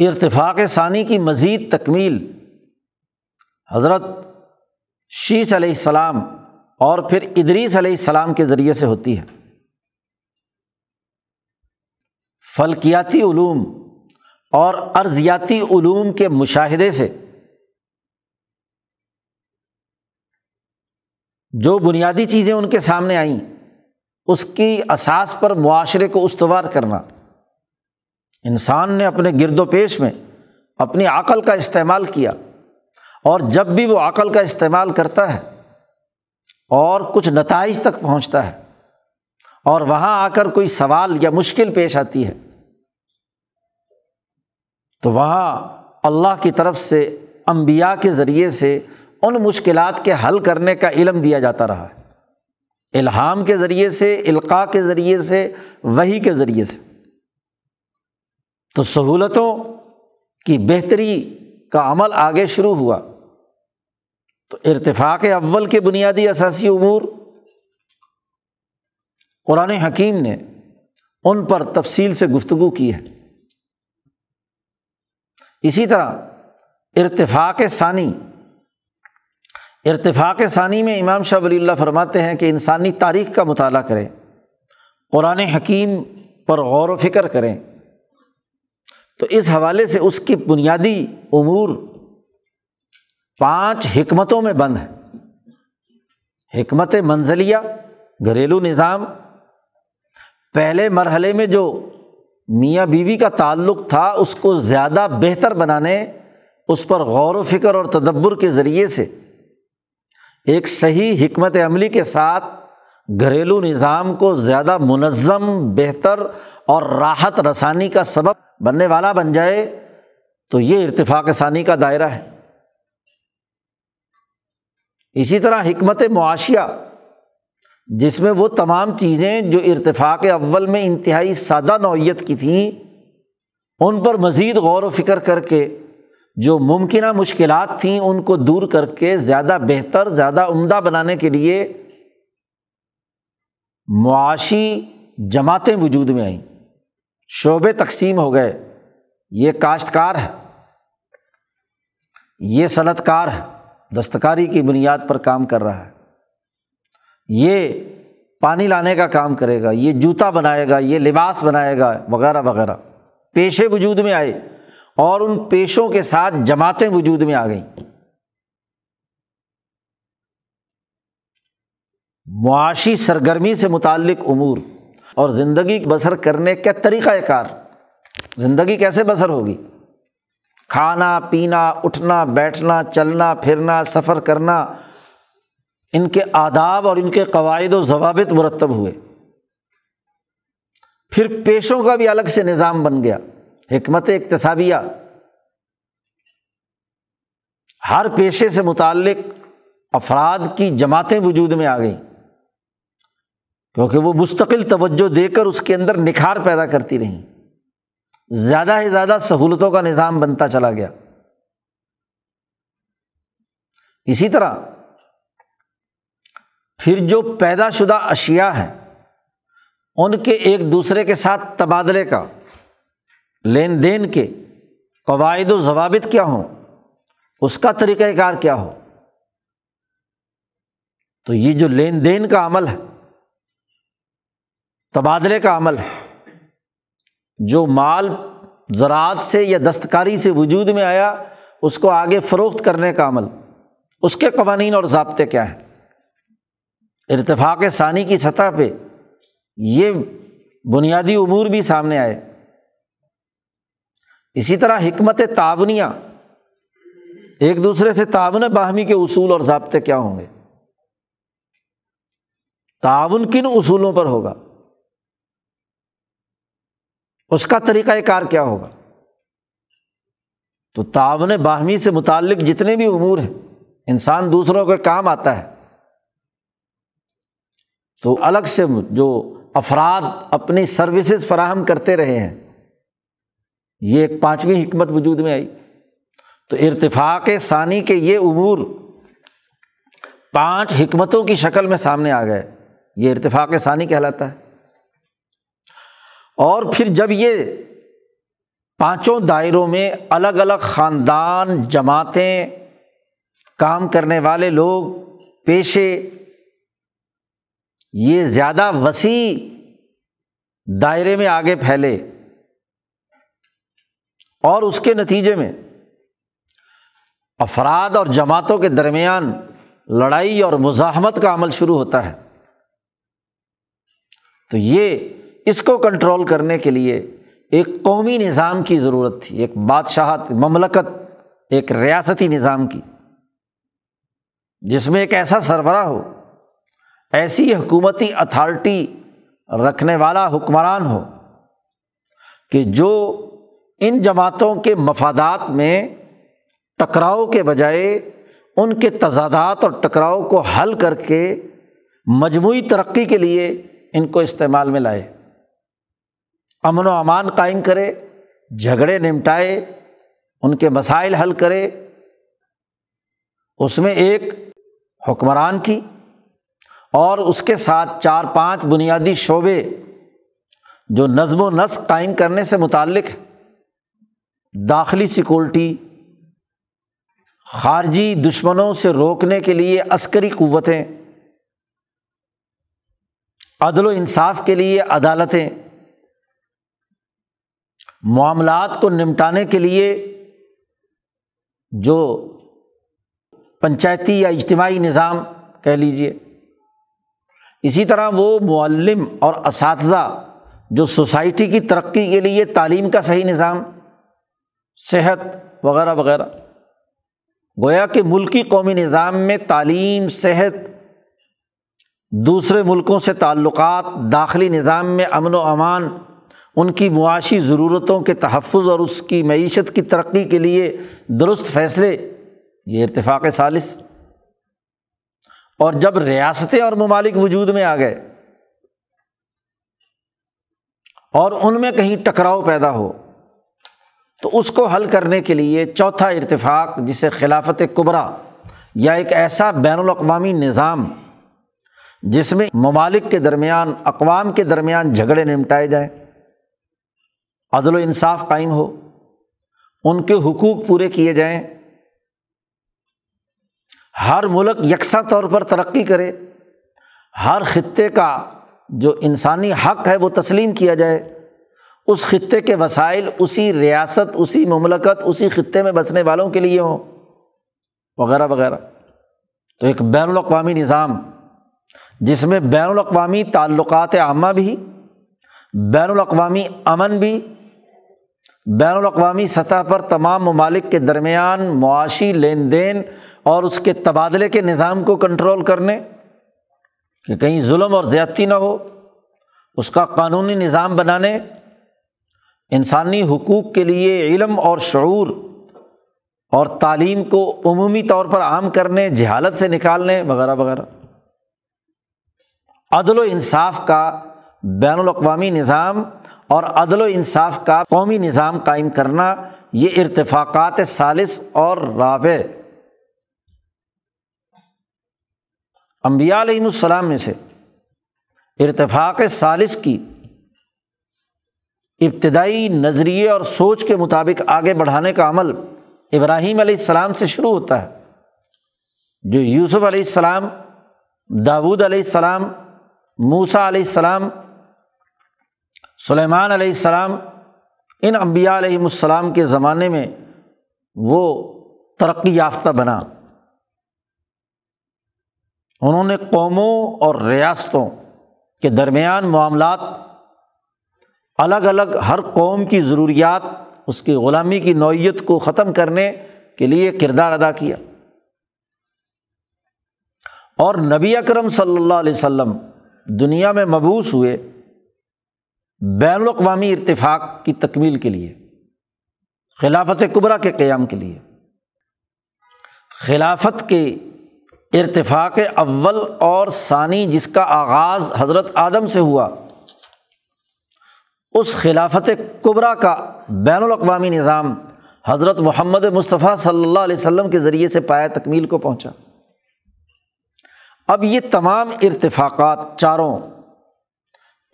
ارتفاق ثانی کی مزید تکمیل حضرت شیش علیہ السلام اور پھر ادریس علیہ السلام کے ذریعے سے ہوتی ہے۔ فلکیاتی علوم اور ارضیاتی علوم کے مشاہدے سے جو بنیادی چیزیں ان کے سامنے آئیں، اس کی اساس پر معاشرے کو استوار کرنا، انسان نے اپنے گرد و پیش میں اپنی عقل کا استعمال کیا، اور جب بھی وہ عقل کا استعمال کرتا ہے اور کچھ نتائج تک پہنچتا ہے، اور وہاں آ کر کوئی سوال یا مشکل پیش آتی ہے تو وہاں اللہ کی طرف سے انبیاء کے ذریعے سے ان مشکلات کے حل کرنے کا علم دیا جاتا رہا ہے، الہام کے ذریعے سے، القاء کے ذریعے سے، وحی کے ذریعے سے۔ تو سہولتوں کی بہتری کا عمل آگے شروع ہوا۔ تو ارتفاق اول کے بنیادی اساسی امور قرآن حکیم نے ان پر تفصیل سے گفتگو کی ہے۔ اسی طرح ارتفاق ثانی، ارتفاق ثانی میں امام شاہ ولی اللہ فرماتے ہیں کہ انسانی تاریخ کا مطالعہ کریں، قرآن حکیم پر غور و فکر کریں، تو اس حوالے سے اس کی بنیادی امور پانچ حکمتوں میں بند ہے۔ حکمت منزلیہ، گھریلو نظام، پہلے مرحلے میں جو میاں بیوی کا تعلق تھا اس کو زیادہ بہتر بنانے، اس پر غور و فکر اور تدبر کے ذریعے سے ایک صحیح حکمت عملی کے ساتھ گھریلو نظام کو زیادہ منظم، بہتر اور راحت رسانی کا سبب بننے والا بن جائے تو یہ ارتفاق ثانی کا دائرہ ہے۔ اسی طرح حکمت معاشیہ، جس میں وہ تمام چیزیں جو ارتفاق اول میں انتہائی سادہ نوعیت کی تھیں ان پر مزید غور و فکر کر کے جو ممکنہ مشکلات تھیں ان کو دور کر کے زیادہ بہتر، زیادہ عمدہ بنانے کے لیے معاشی جماعتیں وجود میں آئیں، شعبے تقسیم ہو گئے، یہ کاشتکار ہے، یہ صنعت کار ہے، دستکاری کی بنیاد پر کام کر رہا ہے، یہ پانی لانے کا کام کرے گا، یہ جوتا بنائے گا، یہ لباس بنائے گا، وغیرہ وغیرہ۔ پیشے وجود میں آئے اور ان پیشوں کے ساتھ جماعتیں وجود میں آ گئیں۔ معاشی سرگرمی سے متعلق امور اور زندگی بسر کرنے کا طریقہ کار، زندگی کیسے بسر ہوگی، کھانا پینا، اٹھنا بیٹھنا، چلنا پھرنا، سفر کرنا، ان کے آداب اور ان کے قواعد و ضوابط مرتب ہوئے۔ پھر پیشوں کا بھی الگ سے نظام بن گیا، حکمت اقتصادیہ، ہر پیشے سے متعلق افراد کی جماعتیں وجود میں آ گئیں کیونکہ وہ مستقل توجہ دے کر اس کے اندر نکھار پیدا کرتی رہیں، زیادہ سے زیادہ سہولتوں کا نظام بنتا چلا گیا۔ اسی طرح پھر جو پیدا شدہ اشیاء ہیں ان کے ایک دوسرے کے ساتھ تبادلے کا، لین دین کے قواعد و ضوابط کیا ہوں، اس کا طریقہ کار کیا ہو۔ تو یہ جو لین دین کا عمل ہے، تبادلے کا عمل ہے، جو مال زراعت سے یا دستکاری سے وجود میں آیا اس کو آگے فروخت کرنے کا عمل، اس کے قوانین اور ضابطے کیا ہیں، ارتفاق ثانی کی سطح پہ یہ بنیادی امور بھی سامنے آئے۔ اسی طرح حکمت تعاونیہ، ایک دوسرے سے تعاون باہمی کے اصول اور ضابطے کیا ہوں گے، تعاون کن اصولوں پر ہوگا، اس کا طریقہ کار کیا ہوگا۔ تو تعاون باہمی سے متعلق جتنے بھی امور ہیں، انسان دوسروں کے کام آتا ہے تو الگ سے جو افراد اپنی سروسز فراہم کرتے رہے ہیں، یہ ایک پانچویں حکمت وجود میں آئی۔ تو ارتفاق ثانی کے یہ امور پانچ حکمتوں کی شکل میں سامنے آ گئے، یہ ارتفاق ثانی کہلاتا ہے۔ اور پھر جب یہ پانچوں دائروں میں الگ الگ خاندان، جماعتیں، کام کرنے والے لوگ، پیشے، یہ زیادہ وسیع دائرے میں آگے پھیلے اور اس کے نتیجے میں افراد اور جماعتوں کے درمیان لڑائی اور مزاحمت کا عمل شروع ہوتا ہے۔ تو یہ اس کو کنٹرول کرنے کے لیے ایک قومی نظام کی ضرورت تھی، ایک بادشاہت، مملکت، ایک ریاستی نظام کی، جس میں ایک ایسا سربراہ ہو، ایسی حکومتی اتھارٹی رکھنے والا حکمران ہو کہ جو ان جماعتوں کے مفادات میں ٹکراؤ کے بجائے ان کے تضادات اور ٹکراؤ کو حل کر کے مجموعی ترقی کے لیے ان کو استعمال میں لائے، امن و امان قائم کرے، جھگڑے نمٹائے، ان کے مسائل حل کرے۔ اس میں ایک حکمران کی اور اس کے ساتھ چار پانچ بنیادی شعبے جو نظم و نسق قائم کرنے سے متعلق ہے، داخلی سیکورٹی، خارجی دشمنوں سے روکنے کے لیے عسکری قوتیں، عدل و انصاف کے لیے عدالتیں، معاملات کو نمٹانے کے لیے جو پنچایتی یا اجتماعی نظام کہہ لیجیے، اسی طرح وہ معلم اور اساتذہ جو سوسائٹی کی ترقی کے لیے تعلیم کا صحیح نظام، صحت وغیرہ وغیرہ، گویا کہ ملکی قومی نظام میں تعلیم، صحت، دوسرے ملکوں سے تعلقات، داخلی نظام میں امن و امان، ان کی معاشی ضرورتوں کے تحفظ اور اس کی معیشت کی ترقی کے لیے درست فیصلے، یہ ارتفاق ثالث۔ اور جب ریاستیں اور ممالک وجود میں آ گئے اور ان میں کہیں ٹکراؤ پیدا ہو تو اس کو حل کرنے کے لیے چوتھا ارتفاق، جسے خلافت کبریٰ یا ایک ایسا بین الاقوامی نظام جس میں ممالک کے درمیان، اقوام کے درمیان جھگڑے نمٹائے جائیں، عدل و انصاف قائم ہو، ان کے حقوق پورے کیے جائیں، ہر ملک یکساں طور پر ترقی کرے، ہر خطے کا جو انسانی حق ہے وہ تسلیم کیا جائے، اس خطے کے وسائل اسی ریاست، اسی مملکت، اسی خطے میں بسنے والوں کے لیے ہوں، وغیرہ وغیرہ۔ تو ایک بین الاقوامی نظام جس میں بین الاقوامی تعلقات عامہ بھی، بین الاقوامی امن بھی، بین الاقوامی سطح پر تمام ممالک کے درمیان معاشی لین دین اور اس کے تبادلے کے نظام کو کنٹرول کرنے کہ کہیں ظلم اور زیادتی نہ ہو، اس کا قانونی نظام بنانے، انسانی حقوق کے لیے علم اور شعور اور تعلیم کو عمومی طور پر عام کرنے، جہالت سے نکالنے، وغیرہ وغیرہ۔ عدل و انصاف کا بین الاقوامی نظام اور عدل و انصاف کا قومی نظام قائم کرنا، یہ ارتفاقات ثالث اور رابع۔ انبیاء علیہم السلام میں سے ارتفاق ثالث کی ابتدائی نظریے اور سوچ کے مطابق آگے بڑھانے کا عمل ابراہیم علیہ السلام سے شروع ہوتا ہے، جو یوسف علیہ السلام، داود علیہ السلام، موسیٰ علیہ السلام، سلیمان علیہ السلام، ان انبیاء علیہم السلام کے زمانے میں وہ ترقی یافتہ بنا۔ انہوں نے قوموں اور ریاستوں کے درمیان معاملات، الگ الگ ہر قوم کی ضروریات، اس کی غلامی کی نوعیت کو ختم کرنے کے لیے کردار ادا کیا، اور نبی اکرم صلی اللہ علیہ وسلم دنیا میں مبعوث ہوئے بین الاقوامی ارتفاق کی تکمیل کے لیے، خلافت کبریٰ کے قیام کے لیے۔ خلافت کے ارتفاق اول اور ثانی جس کا آغاز حضرت آدم سے ہوا، اس خلافت کبریٰ کا بین الاقوامی نظام حضرت محمد مصطفیٰ صلی اللہ علیہ وسلم کے ذریعے سے پایا تکمیل کو پہنچا۔ اب یہ تمام ارتفاقات چاروں،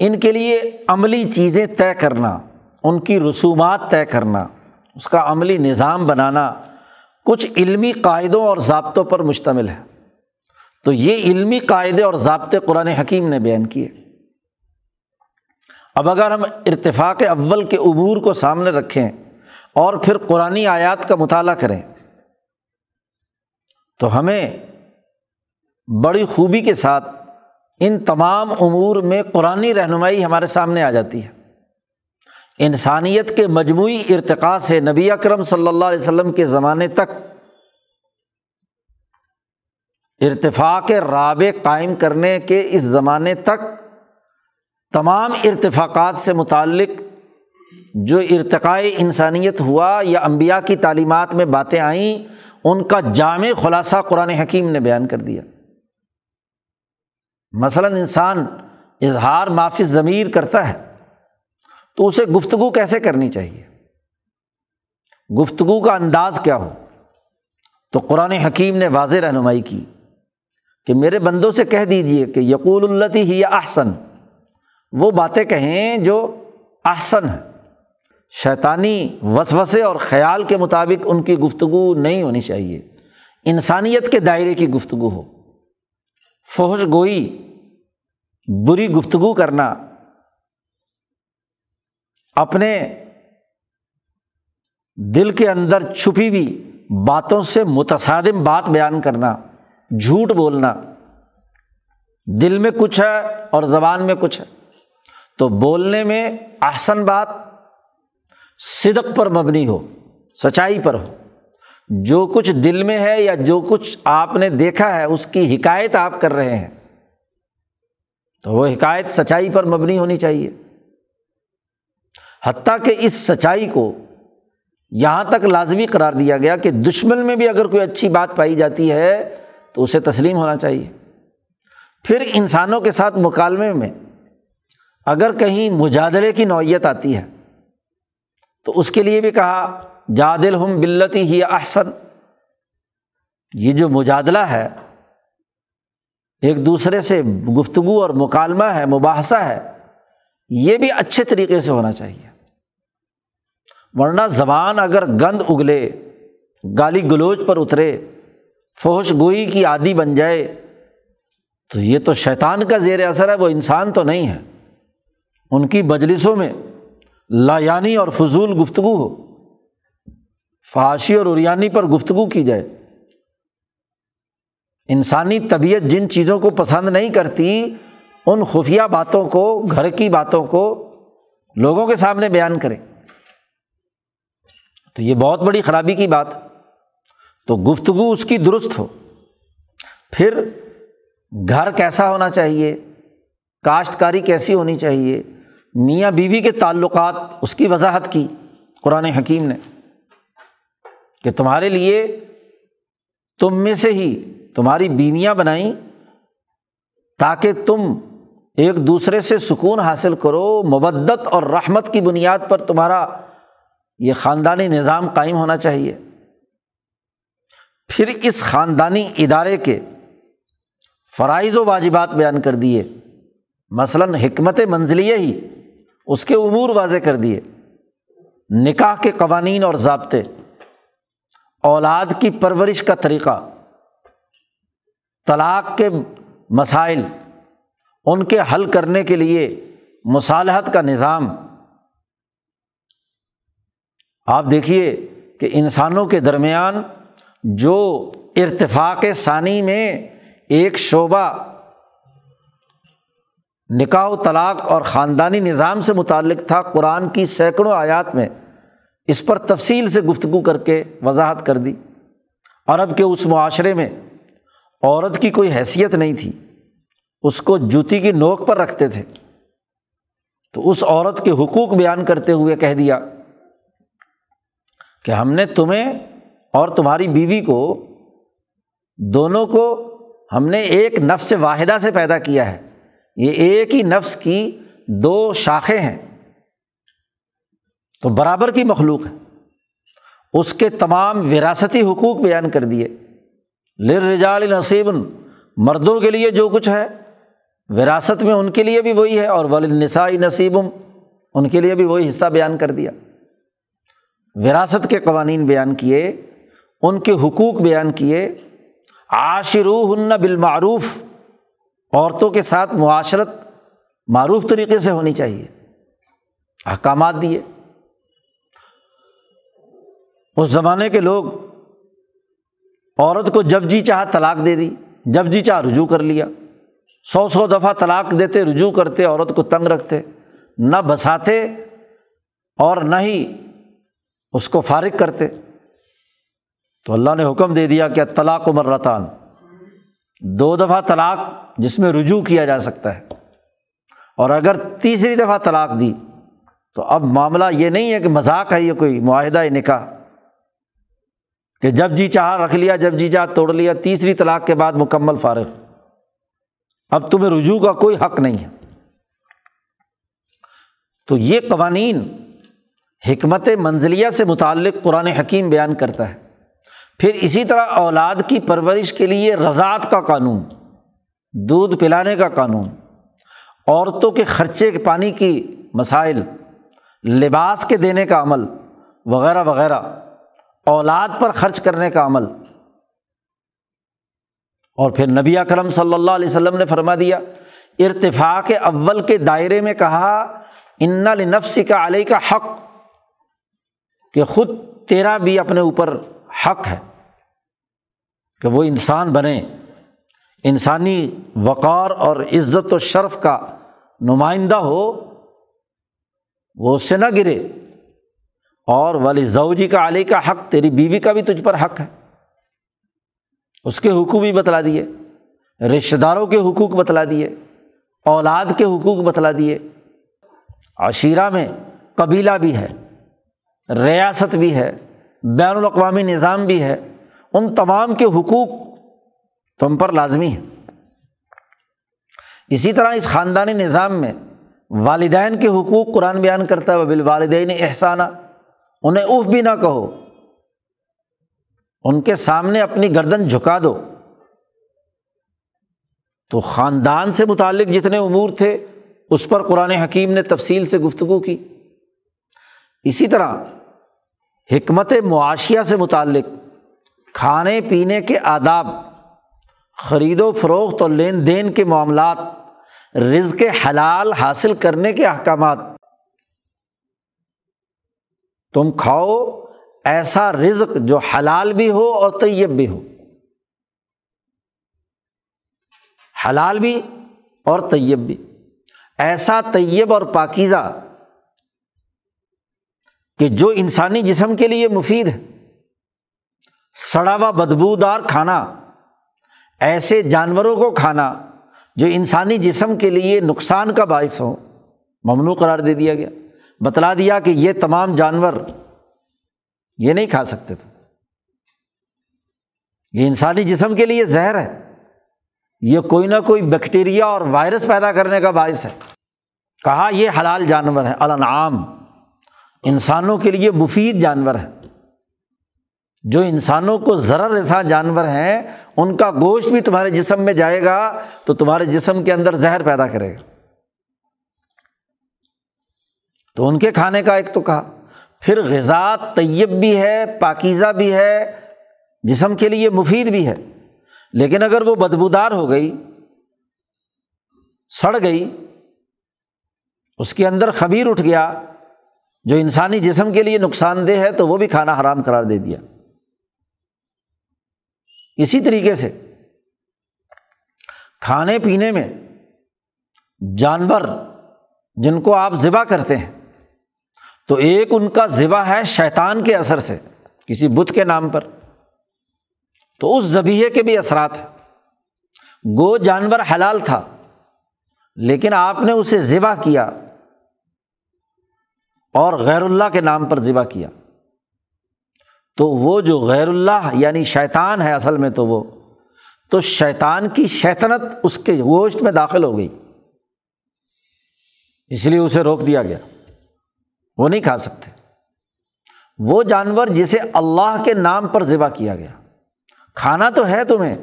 ان کے لیے عملی چیزیں طے کرنا، ان کی رسومات طے کرنا، اس کا عملی نظام بنانا، کچھ علمی قاعدوں اور ضابطوں پر مشتمل ہے۔ تو یہ علمی قاعدے اور ضابطے قرآن حکیم نے بیان کیے۔ اب اگر ہم ارتفاق اول کے امور کو سامنے رکھیں اور پھر قرآن آیات کا مطالعہ کریں تو ہمیں بڑی خوبی کے ساتھ ان تمام امور میں قرآنی رہنمائی ہمارے سامنے آ جاتی ہے۔ انسانیت کے مجموعی ارتقاء سے نبی اکرم صلی اللہ علیہ وسلم کے زمانے تک ارتفاق رابع قائم کرنے کے اس زمانے تک تمام ارتفاقات سے متعلق جو ارتقائے انسانیت ہوا یا انبیاء کی تعلیمات میں باتیں آئیں، ان کا جامع خلاصہ قرآن حکیم نے بیان کر دیا۔ مثلاً انسان اظہار مافی ضمیر کرتا ہے تو اسے گفتگو کیسے کرنی چاہیے، گفتگو کا انداز کیا ہو، تو قرآن حکیم نے واضح رہنمائی کی کہ میرے بندوں سے کہہ دیجئے کہ یقول اللتی ہی احسن، وہ باتیں کہیں جو احسن ہے۔ شیطانی وسوسے اور خیال کے مطابق ان کی گفتگو نہیں ہونی چاہیے، انسانیت کے دائرے کی گفتگو ہو۔ فحش گوئی، بری گفتگو کرنا، اپنے دل کے اندر چھپی ہوئی باتوں سے متصادم بات بیان کرنا، جھوٹ بولنا، دل میں کچھ ہے اور زبان میں کچھ ہے، تو بولنے میں احسن بات صدق پر مبنی ہو، سچائی پر ہو، جو کچھ دل میں ہے یا جو کچھ آپ نے دیکھا ہے اس کی حکایت آپ کر رہے ہیں تو وہ حکایت سچائی پر مبنی ہونی چاہیے، حتیٰ کہ اس سچائی کو یہاں تک لازمی قرار دیا گیا کہ دشمن میں بھی اگر کوئی اچھی بات پائی جاتی ہے تو اسے تسلیم ہونا چاہیے۔ پھر انسانوں کے ساتھ مکالمے میں اگر کہیں مجادلے کی نوعیت آتی ہے تو اس کے لیے بھی کہا جادلہم باللتی ہی احسن، یہ جو مجادلہ ہے، ایک دوسرے سے گفتگو اور مکالمہ ہے، مباحثہ ہے، یہ بھی اچھے طریقے سے ہونا چاہیے، ورنہ زبان اگر گند اگلے، گالی گلوچ پر اترے، فحش گوئی کی عادی بن جائے تو یہ تو شیطان کا زیر اثر ہے، وہ انسان تو نہیں ہے۔ ان کی مجلسوں میں لایانی اور فضول گفتگو ہو، فحاشی اور عریانی پر گفتگو کی جائے۔ انسانی طبیعت جن چیزوں کو پسند نہیں کرتی ان خفیہ باتوں کو، گھر کی باتوں کو لوگوں کے سامنے بیان کرے تو یہ بہت بڑی خرابی کی بات ہے، تو گفتگو اس کی درست ہو۔ پھر گھر کیسا ہونا چاہیے، کاشتکاری کیسی ہونی چاہیے، میاں بیوی کے تعلقات، اس کی وضاحت کی قرآن حکیم نے کہ تمہارے لیے تم میں سے ہی تمہاری بیویاں بنائیں تاکہ تم ایک دوسرے سے سکون حاصل کرو، مودت اور رحمت کی بنیاد پر تمہارا یہ خاندانی نظام قائم ہونا چاہیے۔ پھر اس خاندانی ادارے کے فرائض و واجبات بیان کر دیے، مثلاً حکمت منزلیہ ہی اس کے امور واضح کر دیے، نکاح کے قوانین اور ضابطے، اولاد کی پرورش کا طریقہ، طلاق کے مسائل ان کے حل کرنے کے لیے مصالحت کا نظام۔ آپ دیکھیے کہ انسانوں کے درمیان جو ارتفاق ثانی میں ایک شعبہ نکاح و طلاق اور خاندانی نظام سے متعلق تھا، قرآن کی سینکڑوں آیات میں اس پر تفصیل سے گفتگو کر کے وضاحت کر دی۔ عرب کے اس معاشرے میں عورت کی کوئی حیثیت نہیں تھی، اس کو جوتی کی نوک پر رکھتے تھے، تو اس عورت کے حقوق بیان کرتے ہوئے کہہ دیا کہ ہم نے تمہیں اور تمہاری بیوی کو، دونوں کو ہم نے ایک نفس واحدہ سے پیدا کیا ہے، یہ ایک ہی نفس کی دو شاخیں ہیں تو برابر کی مخلوق ہے۔ اس کے تمام وراثتی حقوق بیان کر دیے، للرجال نصیب، مردوں کے لیے جو کچھ ہے وراثت میں ان کے لیے بھی وہی ہے، اور وللنساء نصیب، ان کے لیے بھی وہی حصہ بیان کر دیا۔ وراثت کے قوانین بیان کیے، ان کے حقوق بیان کیے۔ عاشروہن بالمعروف، عورتوں کے ساتھ معاشرت معروف طریقے سے ہونی چاہیے، احکامات دیے۔ اس زمانے کے لوگ عورت کو جب جی چاہا طلاق دے دی، جب جی چاہا رجوع کر لیا، سو سو دفعہ طلاق دیتے، رجوع کرتے، عورت کو تنگ رکھتے، نہ بساتے اور نہ ہی اس کو فارغ کرتے۔ تو اللہ نے حکم دے دیا کہ طلاق مرتان، دو دفعہ طلاق جس میں رجوع کیا جا سکتا ہے، اور اگر تیسری دفعہ طلاق دی تو اب معاملہ یہ نہیں ہے کہ مذاق ہے یہ کوئی معاہدہ نکاح کہ جب جی چاہا رکھ لیا، جب جی چاہا توڑ لیا، تیسری طلاق کے بعد مکمل فارغ، اب تمہیں رجوع کا کوئی حق نہیں ہے۔ تو یہ قوانین حکمت منزلیہ سے متعلق قرآن حکیم بیان کرتا ہے۔ پھر اسی طرح اولاد کی پرورش کے لیے رضاعت کا قانون، دودھ پلانے کا قانون، عورتوں کے خرچے کے پانی کی مسائل، لباس کے دینے کا عمل وغیرہ وغیرہ، اولاد پر خرچ کرنے کا عمل۔ اور پھر نبی اکرم صلی اللہ علیہ وسلم نے فرما دیا، ارتفاق اول کے دائرے میں کہا ان لنفسک علیک حق، کہ خود تیرا بھی اپنے اوپر حق ہے کہ وہ انسان بنے، انسانی وقار اور عزت و شرف کا نمائندہ ہو، وہ اس سے نہ گرے، اور وَلِزَوْجِكَ عَلَيْكَ حق، تیری بیوی کا بھی تجھ پر حق ہے، اس کے حقوق بھی بتلا دیے، رشتہ داروں کے حقوق بتلا دیے، اولاد کے حقوق بتلا دیے، عشیرہ میں قبیلہ بھی ہے، ریاست بھی ہے، بین الاقوامی نظام بھی ہے، ان تمام کے حقوق تم پر لازمی ہیں۔ اسی طرح اس خاندانی نظام میں والدین کے حقوق قرآن بیان کرتا ہے، وَبِالْوَالِدَيْنِ احسانہ، انہیں اوف بھی نہ کہو، ان کے سامنے اپنی گردن جھکا دو۔ تو خاندان سے متعلق جتنے امور تھے اس پر قرآن حکیم نے تفصیل سے گفتگو کی۔ اسی طرح حکمت معاشیہ سے متعلق کھانے پینے کے آداب، خرید و فروخت اور لین دین کے معاملات، رزق حلال حاصل کرنے کے احکامات، تم کھاؤ ایسا رزق جو حلال بھی ہو اور طیب بھی ہو، حلال بھی اور طیب بھی، ایسا طیب اور پاکیزہ کہ جو انسانی جسم کے لیے مفید ہے۔ سڑا ہوا بدبودار کھانا ایسے جانوروں کو کھانا جو انسانی جسم کے لیے نقصان کا باعث ہو، ممنوع قرار دے دیا گیا، بتلا دیا کہ یہ تمام جانور یہ نہیں کھا سکتے تھے، یہ انسانی جسم کے لیے زہر ہے، یہ کوئی نہ کوئی بیکٹیریا اور وائرس پیدا کرنے کا باعث ہے، کہا یہ حلال جانور ہے، الانعام، انسانوں کے لیے مفید جانور ہے۔ جو انسانوں کو ضرر رساں جانور ہیں ان کا گوشت بھی تمہارے جسم میں جائے گا تو تمہارے جسم کے اندر زہر پیدا کرے گا، تو ان کے کھانے کا ایک تو کہا، پھر غذا طیب بھی ہے، پاکیزہ بھی ہے، جسم کے لیے مفید بھی ہے، لیکن اگر وہ بدبودار ہو گئی، سڑ گئی، اس کے اندر خمیر اٹھ گیا جو انسانی جسم کے لیے نقصان دہ ہے، تو وہ بھی کھانا حرام قرار دے دیا۔ اسی طریقے سے کھانے پینے میں جانور جن کو آپ ذبح کرتے ہیں تو ایک ان کا ذبح ہے شیطان کے اثر سے، کسی بت کے نام پر، تو اس ذبیحے کے بھی اثرات ہیں۔ گو جانور حلال تھا لیکن آپ نے اسے ذبح کیا اور غیر اللہ کے نام پر ذبح کیا، تو وہ جو غیر اللہ یعنی شیطان ہے اصل میں، تو وہ تو شیطان کی شیطنت اس کے گوشت میں داخل ہو گئی، اس لیے اسے روک دیا گیا، وہ نہیں کھا سکتے۔ وہ جانور جسے اللہ کے نام پر ذبح کیا گیا، کھانا تو ہے تمہیں،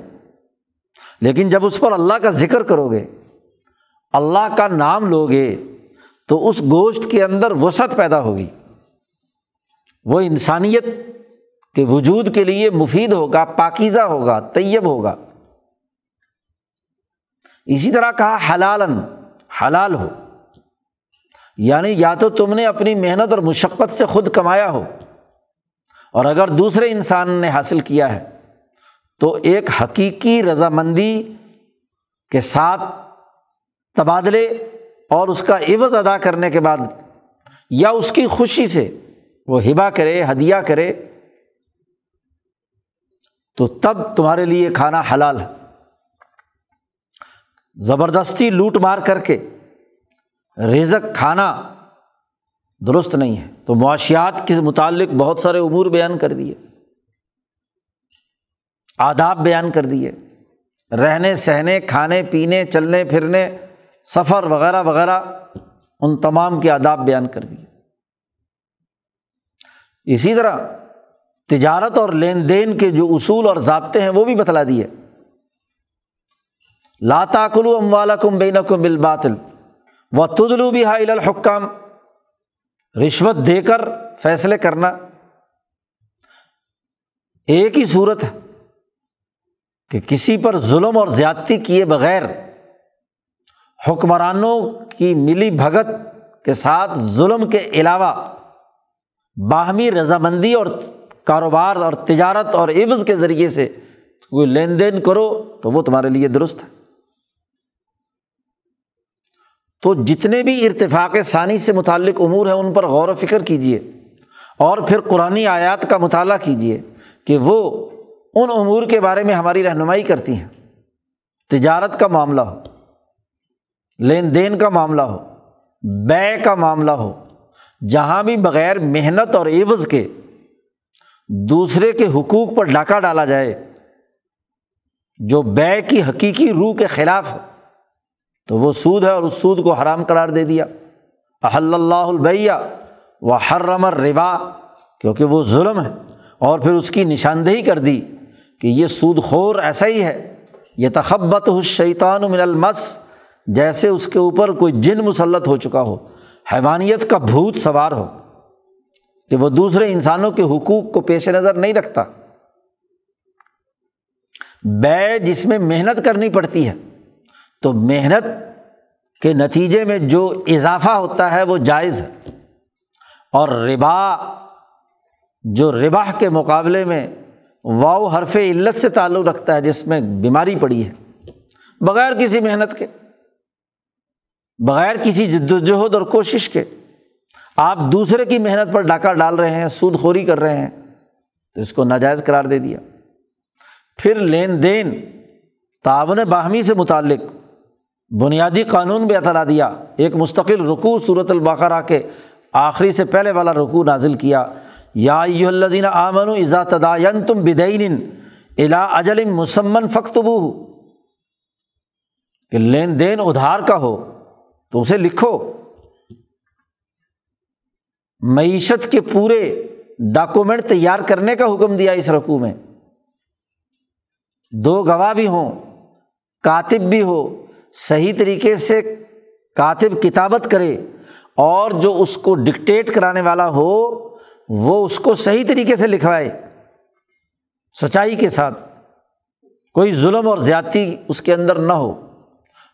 لیکن جب اس پر اللہ کا ذکر کرو گے، اللہ کا نام لوگے، تو اس گوشت کے اندر وسعت پیدا ہوگی، وہ انسانیت کے وجود کے لیے مفید ہوگا، پاکیزہ ہوگا، طیب ہوگا۔ اسی طرح کہا حلالاً، حلال ہو، یعنی یا تو تم نے اپنی محنت اور مشقت سے خود کمایا ہو، اور اگر دوسرے انسان نے حاصل کیا ہے تو ایک حقیقی رضامندی کے ساتھ تبادلے اور اس کا عوض ادا کرنے کے بعد، یا اس کی خوشی سے وہ ہبہ کرے، ہدیہ کرے، تو تب تمہارے لیے کھانا حلال ہے۔ زبردستی لوٹ مار کر کے رزق کھانا درست نہیں ہے۔ تو معاشیات کے متعلق بہت سارے امور بیان کر دیے، آداب بیان کر دیے، رہنے سہنے، کھانے پینے، چلنے پھرنے، سفر وغیرہ وغیرہ، ان تمام کے آداب بیان کر دیے۔ اسی طرح تجارت اور لین دین کے جو اصول اور ضابطے ہیں وہ بھی بتلا دیے، لا تاکلوا اموالکم بینکم بالباطل وتدلوا بہا الی الحکام، رشوت دے کر فیصلے کرنا ایک ہی صورت ہے کہ کسی پر ظلم اور زیادتی کیے بغیر حکمرانوں کی ملی بھگت کے ساتھ ظلم کے علاوہ باہمی رضامندی اور کاروبار اور تجارت اور عوض کے ذریعے سے کوئی لین دین کرو تو وہ تمہارے لیے درست ہے۔ تو جتنے بھی ارتفاق ثانی سے متعلق امور ہیں ان پر غور و فکر کیجیے، اور پھر قرآنی آیات کا مطالعہ کیجیے کہ وہ ان امور کے بارے میں ہماری رہنمائی کرتی ہیں۔ تجارت کا معاملہ ہو، لین دین کا معاملہ ہو، بیع کا معاملہ ہو، جہاں بھی بغیر محنت اور عوض کے دوسرے کے حقوق پر ڈاکہ ڈالا جائے جو بیع کی حقیقی روح کے خلاف ہے تو وہ سود ہے، اور اس سود کو حرام قرار دے دیا۔ احل اللہ البیع وحرم الربا، کیونکہ وہ ظلم ہے، اور پھر اس کی نشاندہی کر دی کہ یہ سود خور ایسا ہی ہے، یتخبطہ الشیطان من المس، جیسے اس کے اوپر کوئی جن مسلط ہو چکا ہو، حیوانیت کا بھوت سوار ہو کہ وہ دوسرے انسانوں کے حقوق کو پیش نظر نہیں رکھتا۔ بیع جس میں محنت کرنی پڑتی ہے تو محنت کے نتیجے میں جو اضافہ ہوتا ہے وہ جائز ہے، اور ربا جو ربا کے مقابلے میں واو حرف علت سے تعلق رکھتا ہے، جس میں بیماری پڑی ہے، بغیر کسی محنت کے، بغیر کسی جدوجہد اور کوشش کے آپ دوسرے کی محنت پر ڈاکہ ڈال رہے ہیں، سود خوری کر رہے ہیں، تو اس کو ناجائز قرار دے دیا۔ پھر لین دین، تعاون باہمی سے متعلق بنیادی قانون بھی اترا دیا، ایک مستقل رکوع سورۃ البقرہ کے آخری سے پہلے والا رکوع نازل کیا، یا ایھا الذین آمنوا اذا تداینتم بدین الی اجل مسمى فاکتبوہ، کہ لین دین ادھار کا ہو تو اسے لکھو۔ معیشت کے پورے ڈاکومنٹ تیار کرنے کا حکم دیا اس رکوع میں، دو گواہ بھی ہوں، کاتب بھی ہو، صحیح طریقے سے کاتب کتابت کرے، اور جو اس کو ڈکٹیٹ کرانے والا ہو وہ اس کو صحیح طریقے سے لکھوائے، سچائی کے ساتھ، کوئی ظلم اور زیادتی اس کے اندر نہ ہو۔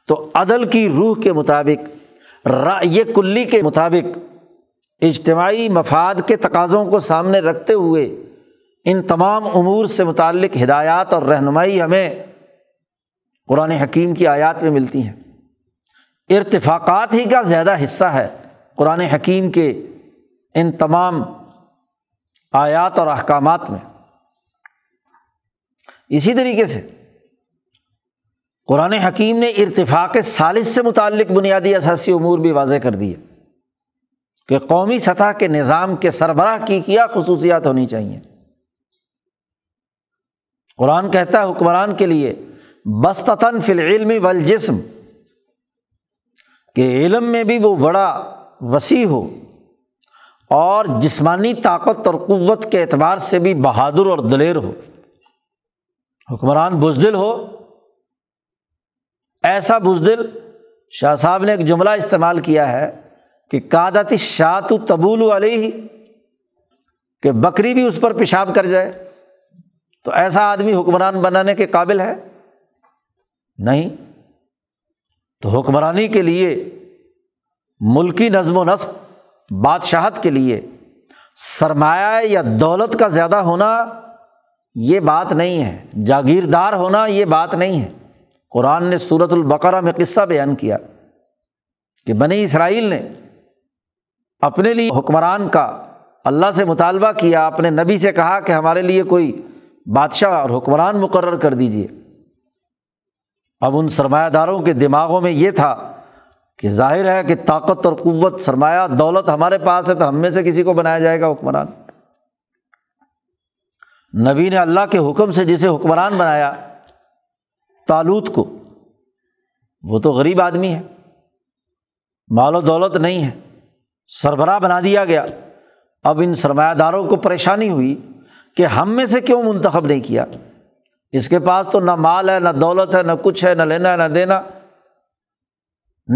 تو عدل کی روح کے مطابق، رائے کلی کے مطابق، اجتماعی مفاد کے تقاضوں کو سامنے رکھتے ہوئے ان تمام امور سے متعلق ہدایات اور رہنمائی ہمیں قرآن حکیم کی آیات میں ملتی ہیں۔ ارتفاقات ہی کا زیادہ حصہ ہے قرآن حکیم کے ان تمام آیات اور احکامات میں۔ اسی طریقے سے قرآن حکیم نے ارتفاق ثالث سے متعلق بنیادی اساسی امور بھی واضح کر دیے کہ قومی سطح کے نظام کے سربراہ کی کیا خصوصیات ہونی چاہیے۔ قرآن کہتا ہے حکمران کے لیے بسطتاً فی العلم والجسم، کہ علم میں بھی وہ بڑا وسیع ہو، اور جسمانی طاقت اور قوت کے اعتبار سے بھی بہادر اور دلیر ہو۔ حکمران بزدل ہو، ایسا بزدل، شاہ صاحب نے ایک جملہ استعمال کیا ہے کہ قادت الشاۃ تبول علیہ، کہ بکری بھی اس پر پیشاب کر جائے، تو ایسا آدمی حکمران بنانے کے قابل ہے؟ نہیں۔ تو حکمرانی کے لیے، ملکی نظم و نسق، بادشاہت کے لیے سرمایہ یا دولت کا زیادہ ہونا یہ بات نہیں ہے، جاگیردار ہونا یہ بات نہیں ہے۔ قرآن نے سورۃ البقرہ میں قصہ بیان کیا کہ بنی اسرائیل نے اپنے لیے حکمران کا اللہ سے مطالبہ کیا، اپنے نبی سے کہا کہ ہمارے لیے کوئی بادشاہ اور حکمران مقرر کر دیجیے۔ اب ان سرمایہ داروں کے دماغوں میں یہ تھا کہ ظاہر ہے کہ طاقت اور قوت، سرمایہ، دولت ہمارے پاس ہے تو ہم میں سے کسی کو بنایا جائے گا حکمران۔ نبی نے اللہ کے حکم سے جسے حکمران بنایا، طالوت کو، وہ تو غریب آدمی ہے، مال و دولت نہیں ہے، سربراہ بنا دیا گیا۔ اب ان سرمایہ داروں کو پریشانی ہوئی کہ ہم میں سے کیوں منتخب نہیں کیا، اس کے پاس تو نہ مال ہے، نہ دولت ہے، نہ کچھ ہے، نہ لینا ہے، نہ دینا،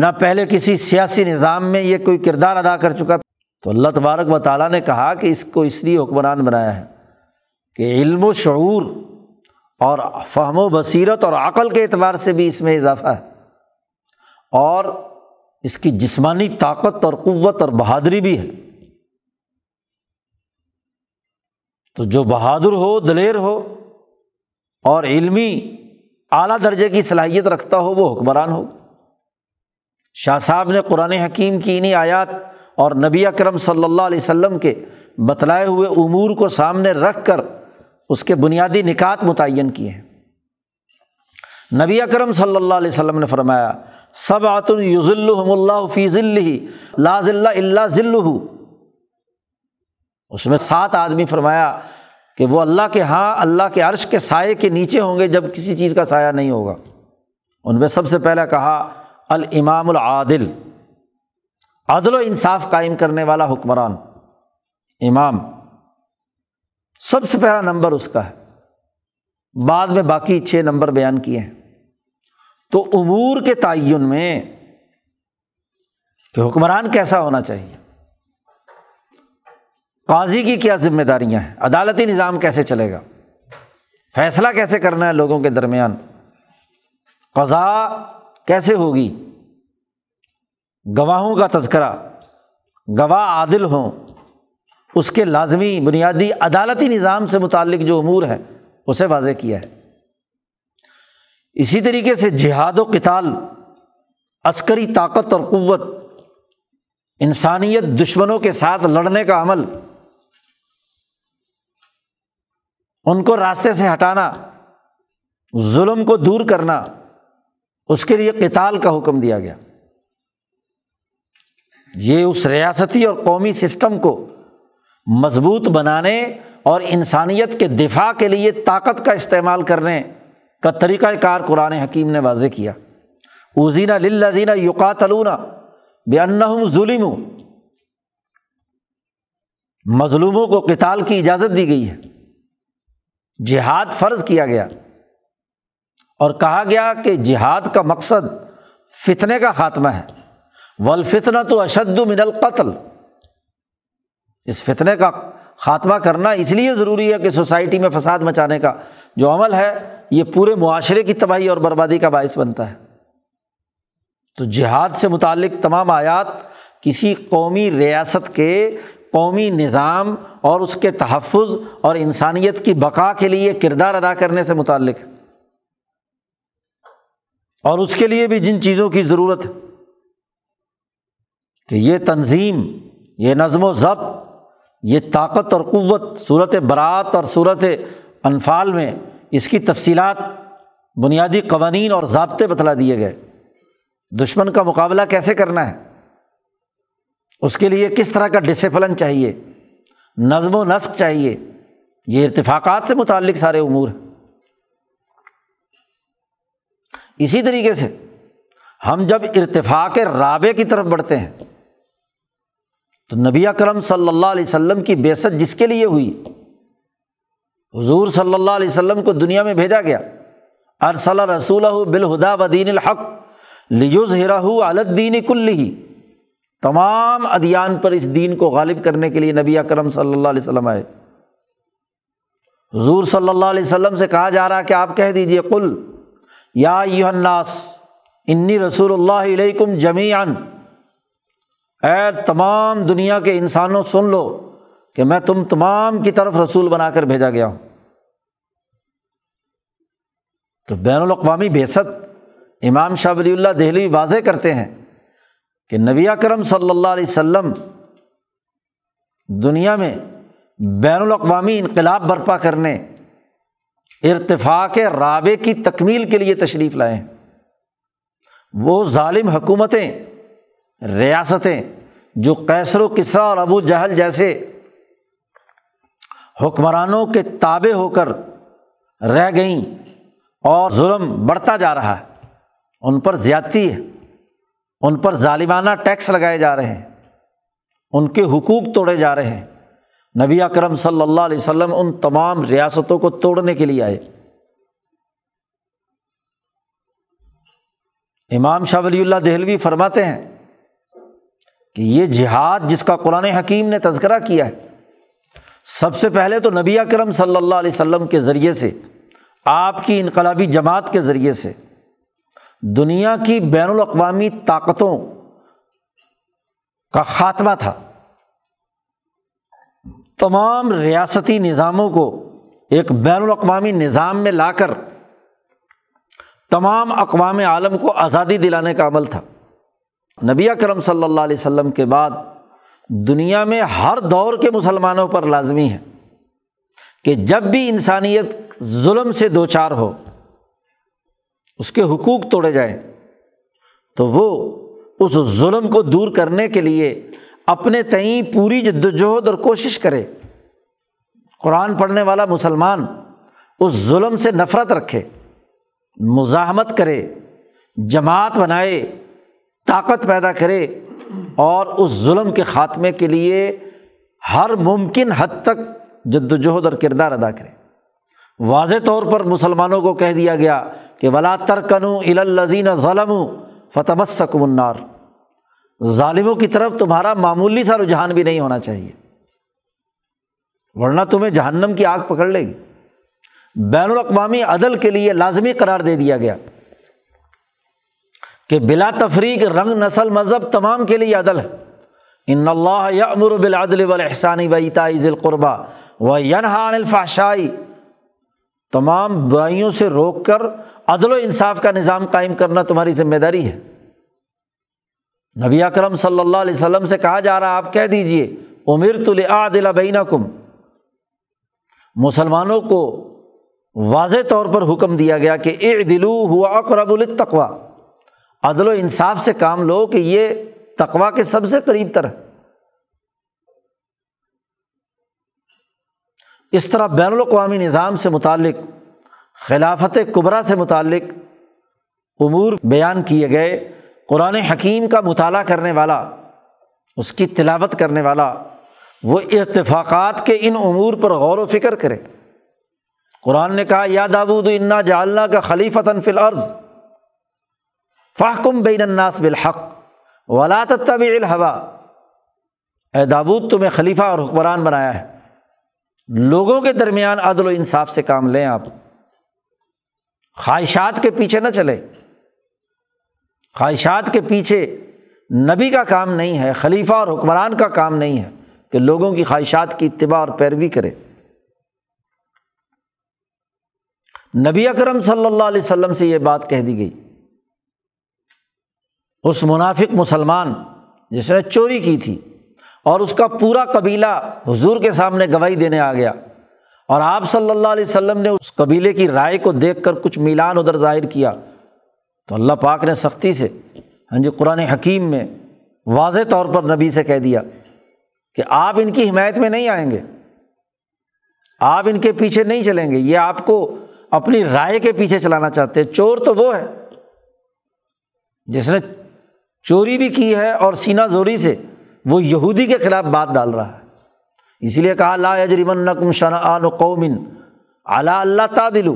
نہ پہلے کسی سیاسی نظام میں یہ کوئی کردار ادا کر چکا۔ تو اللہ تبارک و تعالیٰ نے کہا کہ اس کو اس لیے حکمران بنایا ہے کہ علم و شعور اور فہم و بصیرت اور عقل کے اعتبار سے بھی اس میں اضافہ ہے، اور اس کی جسمانی طاقت اور قوت اور بہادری بھی ہے۔ تو جو بہادر ہو، دلیر ہو اور علمی اعلیٰ درجے کی صلاحیت رکھتا ہو وہ حکمران ہو۔ شاہ صاحب نے قرآن حکیم کی انہی آیات اور نبی اکرم صلی اللہ علیہ وسلم کے بتلائے ہوئے امور کو سامنے رکھ کر اس کے بنیادی نکات متعین کیے ہیں۔ نبی اکرم صلی اللہ علیہ وسلم نے فرمایا سبعۃ یظلھم اللہ فی ظلہ لا ظل الا ظلہ، اس میں سات آدمی فرمایا کہ وہ اللہ کے ہاں اللہ کے عرش کے سائے کے نیچے ہوں گے جب کسی چیز کا سایہ نہیں ہوگا۔ ان میں سب سے پہلا کہا الامام العادل، عدل و انصاف قائم کرنے والا حکمران امام، سب سے پہلا نمبر اس کا ہے، بعد میں باقی چھ نمبر بیان کیے ہیں۔ تو امور کے تعین میں کہ حکمران کیسا ہونا چاہیے، قاضی کی کیا ذمہ داریاں ہیں، عدالتی نظام کیسے چلے گا، فیصلہ کیسے کرنا ہے لوگوں کے درمیان، قضاء کیسے ہوگی، گواہوں کا تذکرہ، گواہ عادل ہوں، اس کے لازمی بنیادی عدالتی نظام سے متعلق جو امور ہے اسے واضح کیا ہے۔ اسی طریقے سے جہاد و قتال، عسکری طاقت اور قوت، انسانیت دشمنوں کے ساتھ لڑنے کا عمل، ان کو راستے سے ہٹانا، ظلم کو دور کرنا، اس کے لیے قتال کا حکم دیا گیا۔ یہ اس ریاستی اور قومی سسٹم کو مضبوط بنانے اور انسانیت کے دفاع کے لیے طاقت کا استعمال کرنے کا طریقہ کار قرآن حکیم نے واضح کیا۔ اذن للذین یقاتلون بأنہم ظلموا، مظلوموں کو قتال کی اجازت دی گئی ہے، جہاد فرض کیا گیا اور کہا گیا کہ جہاد کا مقصد فتنے کا خاتمہ ہے، والفتنۃ اشد من القتل، اس فتنے کا خاتمہ کرنا اس لیے ضروری ہے کہ سوسائٹی میں فساد مچانے کا جو عمل ہے یہ پورے معاشرے کی تباہی اور بربادی کا باعث بنتا ہے۔ تو جہاد سے متعلق تمام آیات کسی قومی ریاست کے قومی نظام اور اس کے تحفظ اور انسانیت کی بقا کے لیے کردار ادا کرنے سے متعلق ہے، اور اس کے لیے بھی جن چیزوں کی ضرورت ہے کہ یہ تنظیم، یہ نظم و ضبط، یہ طاقت اور قوت، سورۃ برات اور سورۃ انفال میں اس کی تفصیلات، بنیادی قوانین اور ضابطے بتلا دیے گئے۔ دشمن کا مقابلہ کیسے کرنا ہے، اس کے لیے کس طرح کا ڈسپلن چاہیے، نظم و نسق چاہیے، یہ ارتفاقات سے متعلق سارے امور ہیں۔ اسی طریقے سے ہم جب ارتفاق رابع کی طرف بڑھتے ہیں تو نبی اکرم صلی اللہ علیہ وسلم کی بعثت جس کے لیے ہوئی، حضور صلی اللہ علیہ وسلم کو دنیا میں بھیجا گیا، ارسل رسولہ بالہدی ودین الحق لیظہرہ علی الدین کلہ، تمام ادیان پر اس دین کو غالب کرنے کے لیے نبی اکرم صلی اللہ علیہ وسلم آئے۔ حضور صلی اللہ علیہ وسلم سے کہا جا رہا کہ آپ کہہ دیجئے قل یا ایھا الناس انی رسول اللہ علیکم جمیعا، اے تمام دنیا کے انسانوں سن لو کہ میں تم تمام کی طرف رسول بنا کر بھیجا گیا ہوں۔ تو بین الاقوامی بعثت امام شاہ ولی اللہ دہلوی واضح کرتے ہیں کہ نبی اکرم صلی اللہ علیہ وسلم دنیا میں بین الاقوامی انقلاب برپا کرنے، ارتفاق رابع کی تکمیل کے لیے تشریف لائے ہیں۔ وہ ظالم حکومتیں، ریاستیں جو قیصر و کسریٰ اور ابو جہل جیسے حکمرانوں کے تابع ہو کر رہ گئیں اور ظلم بڑھتا جا رہا ہے، ان پر زیادتی ہے، ان پر ظالمانہ ٹیکس لگائے جا رہے ہیں، ان کے حقوق توڑے جا رہے ہیں۔ نبی اکرم صلی اللہ علیہ وسلم ان تمام ریاستوں کو توڑنے کے لیے آئے۔ امام شاہ ولی اللہ دہلوی فرماتے ہیں کہ یہ جہاد جس کا قرآن حکیم نے تذکرہ کیا ہے، سب سے پہلے تو نبی اکرم صلی اللہ علیہ وسلم کے ذریعے سے، آپ کی انقلابی جماعت کے ذریعے سے دنیا کی بین الاقوامی طاقتوں کا خاتمہ تھا، تمام ریاستی نظاموں کو ایک بین الاقوامی نظام میں لا کر تمام اقوام عالم کو آزادی دلانے کا عمل تھا۔ نبی اکرم صلی اللہ علیہ وسلم کے بعد دنیا میں ہر دور کے مسلمانوں پر لازمی ہے کہ جب بھی انسانیت ظلم سے دوچار ہو، اس کے حقوق توڑے جائیں، تو وہ اس ظلم کو دور کرنے کے لیے اپنے تئیں پوری جدوجہد اور کوشش کرے۔ قرآن پڑھنے والا مسلمان اس ظلم سے نفرت رکھے، مزاحمت کرے، جماعت بنائے، طاقت پیدا کرے اور اس ظلم کے خاتمے کے لیے ہر ممکن حد تک جدوجہد اور کردار ادا کرے۔ واضح طور پر مسلمانوں کو کہہ دیا گیا کہ وَلَا تَرْكَنُوا إِلَى الَّذِينَ ظَلَمُوا فَتَمَسَّكُمُ النَّارُ، ظالموں کی طرف تمہارا معمولی سا رجحان بھی نہیں ہونا چاہیے، ورنہ تمہیں جہنم کی آگ پکڑ لے گی۔ بین الاقوامی عدل کے لیے لازمی قرار دے دیا گیا کہ بلا تفریق رنگ نسل مذہب تمام کے لیے عدل ہے۔ ان اللہ یأمر بالعدل والاحسان وایتاء ذی القربی وینہی عن الفحشاء، تمام برائیوں سے روک کر عدل و انصاف کا نظام قائم کرنا تمہاری ذمہ داری ہے۔ نبی اکرم صلی اللہ علیہ وسلم سے کہا جا رہا، آپ کہہ دیجئے امرت لأعدل بینکم، مسلمانوں کو واضح طور پر حکم دیا گیا کہ اعدلوا هو اقرب للتقوی، عدل و انصاف سے کام لو کہ یہ تقویٰ کے سب سے قریب تر ہے۔ اس طرح بین الاقوامی نظام سے متعلق، خلافت کبریٰ سے متعلق امور بیان کیے گئے۔ قرآن حکیم کا مطالعہ کرنے والا، اس کی تلاوت کرنے والا، وہ اتفاقات کے ان امور پر غور و فکر کرے۔ قرآن نے کہا یا داؤد انا جعلناک خلیفۃ فی الارض فاحکم بین الناس بالحق ولا تتبع الهوى، اے داؤد تمہیں خلیفہ اور حکمران بنایا ہے، لوگوں کے درمیان عدل و انصاف سے کام لیں، آپ خواہشات کے پیچھے نہ چلیں۔ خواہشات کے پیچھے نبی کا کام نہیں ہے، خلیفہ اور حکمران کا کام نہیں ہے کہ لوگوں کی خواہشات کی اتباع اور پیروی کرے۔ نبی اکرم صلی اللہ علیہ وسلم سے یہ بات کہہ دی گئی۔ اس منافق مسلمان جس نے چوری کی تھی اور اس کا پورا قبیلہ حضور کے سامنے گواہی دینے آ گیا، اور آپ صلی اللہ علیہ وسلم نے اس قبیلے کی رائے کو دیکھ کر کچھ میلان ادھر ظاہر کیا، تو اللہ پاک نے سختی سے، ہاں جی، قرآن حکیم میں واضح طور پر نبی سے کہہ دیا کہ آپ ان کی حمایت میں نہیں آئیں گے، آپ ان کے پیچھے نہیں چلیں گے، یہ آپ کو اپنی رائے کے پیچھے چلانا چاہتے ہیں۔ چور تو وہ ہے جس نے چوری بھی کی ہے اور سینہ زوری سے وہ یہودی کے خلاف بات ڈال رہا ہے، اسی لیے کہا لا یجرمنکم شنآن قوم علی الا تعدلوا،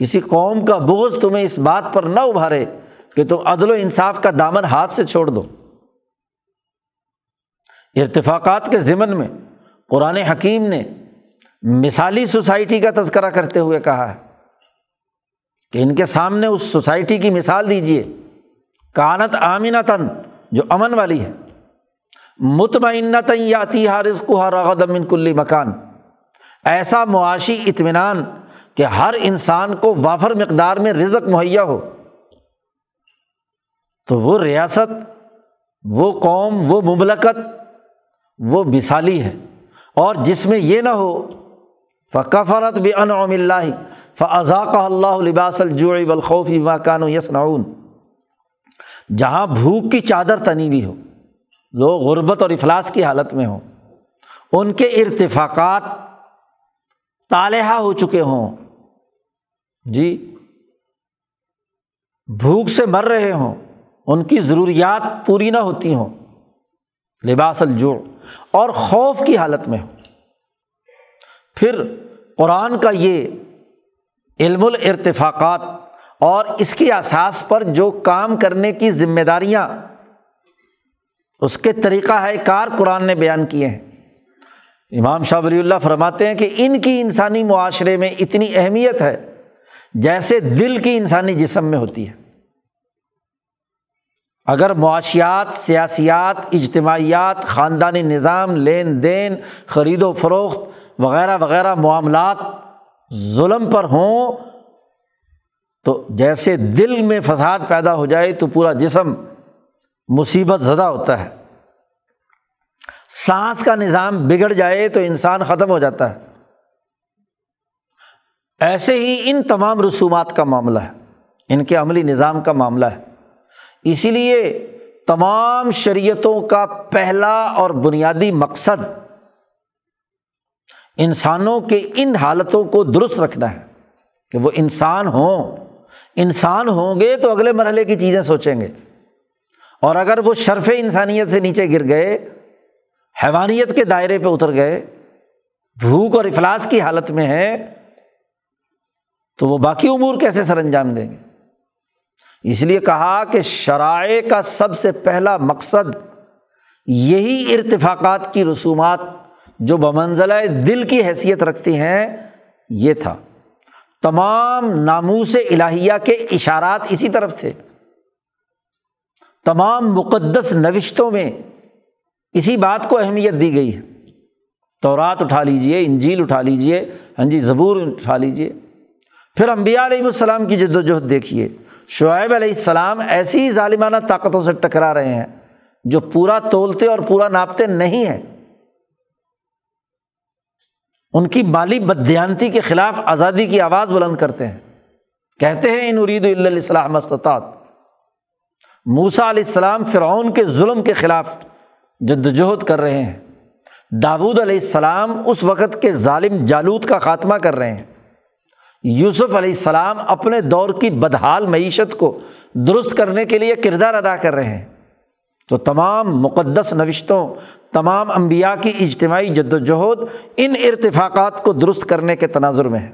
کسی قوم کا بغض تمہیں اس بات پر نہ ابھارے کہ تم عدل و انصاف کا دامن ہاتھ سے چھوڑ دو۔ ارتفاقات کے ضمن میں قرآن حکیم نے مثالی سوسائٹی کا تذکرہ کرتے ہوئے کہا ہے کہ ان کے سامنے اس سوسائٹی کی مثال دیجیے، کانت آمنتاً، جو امن والی ہے، مطمئنتاً یاتیہا رزقہا رغدا من کل مکان، ایسا معاشی اطمینان کہ ہر انسان کو وافر مقدار میں رزق مہیا ہو۔ تو وہ ریاست، وہ قوم، وہ مملکت وہ مثالی ہے، اور جس میں یہ نہ ہو فکفرت بانعم اللہ فاذاقہا اللہ لباس الجوع والخوف بما کانوا یصنعون، جہاں بھوک کی چادر تنی ہوئی ہو، لوگ غربت اور افلاس کی حالت میں ہوں، ان کے ارتفاقات طالحہ ہو چکے ہوں، جی بھوک سے مر رہے ہوں، ان کی ضروریات پوری نہ ہوتی ہوں، لباس الجوع، اور خوف کی حالت میں ہوں۔ پھر قرآن کا یہ علم الارتفاقات اور اس کی اساس پر جو کام کرنے کی ذمہ داریاں، اس کے طریقہ ہے کار قرآن نے بیان کیے ہیں۔ امام شاہ ولی اللہ فرماتے ہیں کہ ان کی انسانی معاشرے میں اتنی اہمیت ہے جیسے دل کی انسانی جسم میں ہوتی ہے۔ اگر معاشیات، سیاسیات، اجتماعیات، خاندانی نظام، لین دین، خرید و فروخت وغیرہ وغیرہ معاملات ظلم پر ہوں تو جیسے دل میں فساد پیدا ہو جائے تو پورا جسم مصیبت زدہ ہوتا ہے۔ سانس کا نظام بگڑ جائے تو انسان ختم ہو جاتا ہے۔ ایسے ہی ان تمام رسومات کا معاملہ ہے، ان کے عملی نظام کا معاملہ ہے۔ اسی لیے تمام شریعتوں کا پہلا اور بنیادی مقصد انسانوں کے ان حالتوں کو درست رکھنا ہے کہ وہ انسان ہوں، انسان ہوں گے تو اگلے مرحلے کی چیزیں سوچیں گے، اور اگر وہ شرف انسانیت سے نیچے گر گئے، حیوانیت کے دائرے پہ اتر گئے، بھوک اور افلاس کی حالت میں ہیں، تو وہ باقی امور کیسے سر انجام دیں گے؟ اس لیے کہا کہ شرائع کا سب سے پہلا مقصد یہی ارتفاقات کی رسومات جو بمنزلہ دل کی حیثیت رکھتی ہیں یہ تھا۔ تمام ناموس الہیہ کے اشارات اسی طرف تھے، تمام مقدس نوشتوں میں اسی بات کو اہمیت دی گئی ہے۔ تورات اٹھا لیجئے، انجیل اٹھا لیجئے، ہاں جی زبور اٹھا لیجئے، پھر انبیاء علیہ السلام کی جد و جہد دیکھیے۔ شعیب علیہ السلام ایسی ظالمانہ طاقتوں سے ٹکرا رہے ہیں جو پورا تولتے اور پورا ناپتے نہیں ہیں۔ ان کی مالی بددیانتی کے خلاف آزادی کی آواز بلند کرتے ہیں، کہتے ہیں ان ارید الا الاصلاح ما استطعت۔ موسیٰ علیہ السلام فرعون کے ظلم کے خلاف جدوجہد کر رہے ہیں۔ داؤد علیہ السلام اس وقت کے ظالم جالوت کا خاتمہ کر رہے ہیں۔ یوسف علیہ السلام اپنے دور کی بدحال معیشت کو درست کرنے کے لیے کردار ادا کر رہے ہیں۔ تو تمام مقدس نوشتوں، تمام انبیاء کی اجتماعی جدوجہد ان ارتفاقات کو درست کرنے کے تناظر میں ہے۔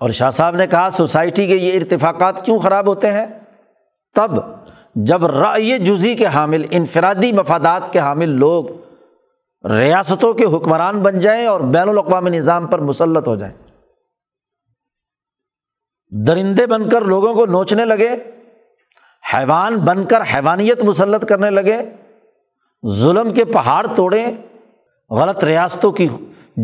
اور شاہ صاحب نے کہا سوسائٹی کے یہ ارتفاقات کیوں خراب ہوتے ہیں؟ تب جب رأی جزئی کے حامل، انفرادی مفادات کے حامل لوگ ریاستوں کے حکمران بن جائیں اور بین الاقوامی نظام پر مسلط ہو جائیں، درندے بن کر لوگوں کو نوچنے لگے، حیوان بن کر حیوانیت مسلط کرنے لگے، ظلم کے پہاڑ توڑیں، غلط ریاستوں کی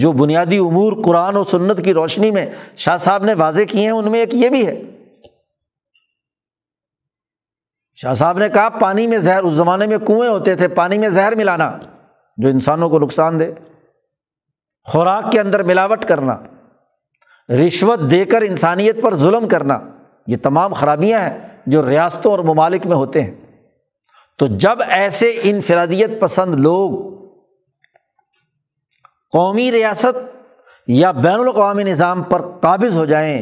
جو بنیادی امور قرآن و سنت کی روشنی میں شاہ صاحب نے واضح کیے ہیں ان میں ایک یہ بھی ہے۔ شاہ صاحب نے کہا پانی میں زہر، اس زمانے میں کنویں ہوتے تھے، پانی میں زہر ملانا جو انسانوں کو نقصان دے، خوراک کے اندر ملاوٹ کرنا، رشوت دے کر انسانیت پر ظلم کرنا، یہ تمام خرابیاں ہیں جو ریاستوں اور ممالک میں ہوتے ہیں۔ تو جب ایسے انفرادیت پسند لوگ قومی ریاست یا بین الاقوامی نظام پر قابض ہو جائیں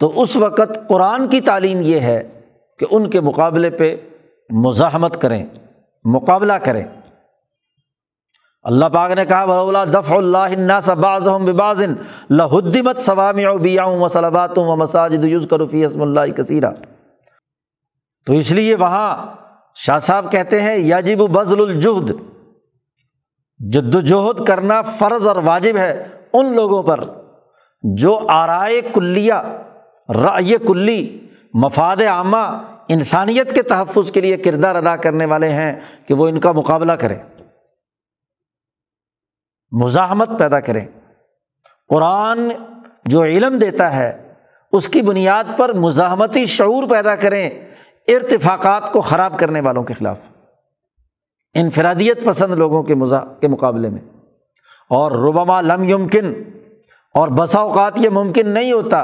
تو اس وقت قرآن کی تعلیم یہ ہے کہ ان کے مقابلے پہ مزاحمت کریں، مقابلہ کریں۔ اللہ پاک نے کہا ولولا دفع اللہ الناس بعضهم ببعض لہدمت صوامع وبیع وصلوات ومساجد یذکر فیہا اسم اللہ کثیرا۔ تو اس لیے وہاں شاہ صاحب کہتے ہیں یجب بذل الجہد، جد و جہد کرنا فرض اور واجب ہے ان لوگوں پر جو آرائے کلیہ، رأی کلی، مفاد عامہ، انسانیت کے تحفظ کے لیے کردار ادا کرنے والے ہیں کہ وہ ان کا مقابلہ کریں، مزاحمت پیدا کریں۔ قرآن جو علم دیتا ہے اس کی بنیاد پر مزاحمتی شعور پیدا کریں ارتفاقات کو خراب کرنے والوں کے خلاف، انفرادیت پسند لوگوں کے کے مقابلے میں۔ اور ربما لم یمکن، اور بسا اوقات یہ ممکن نہیں ہوتا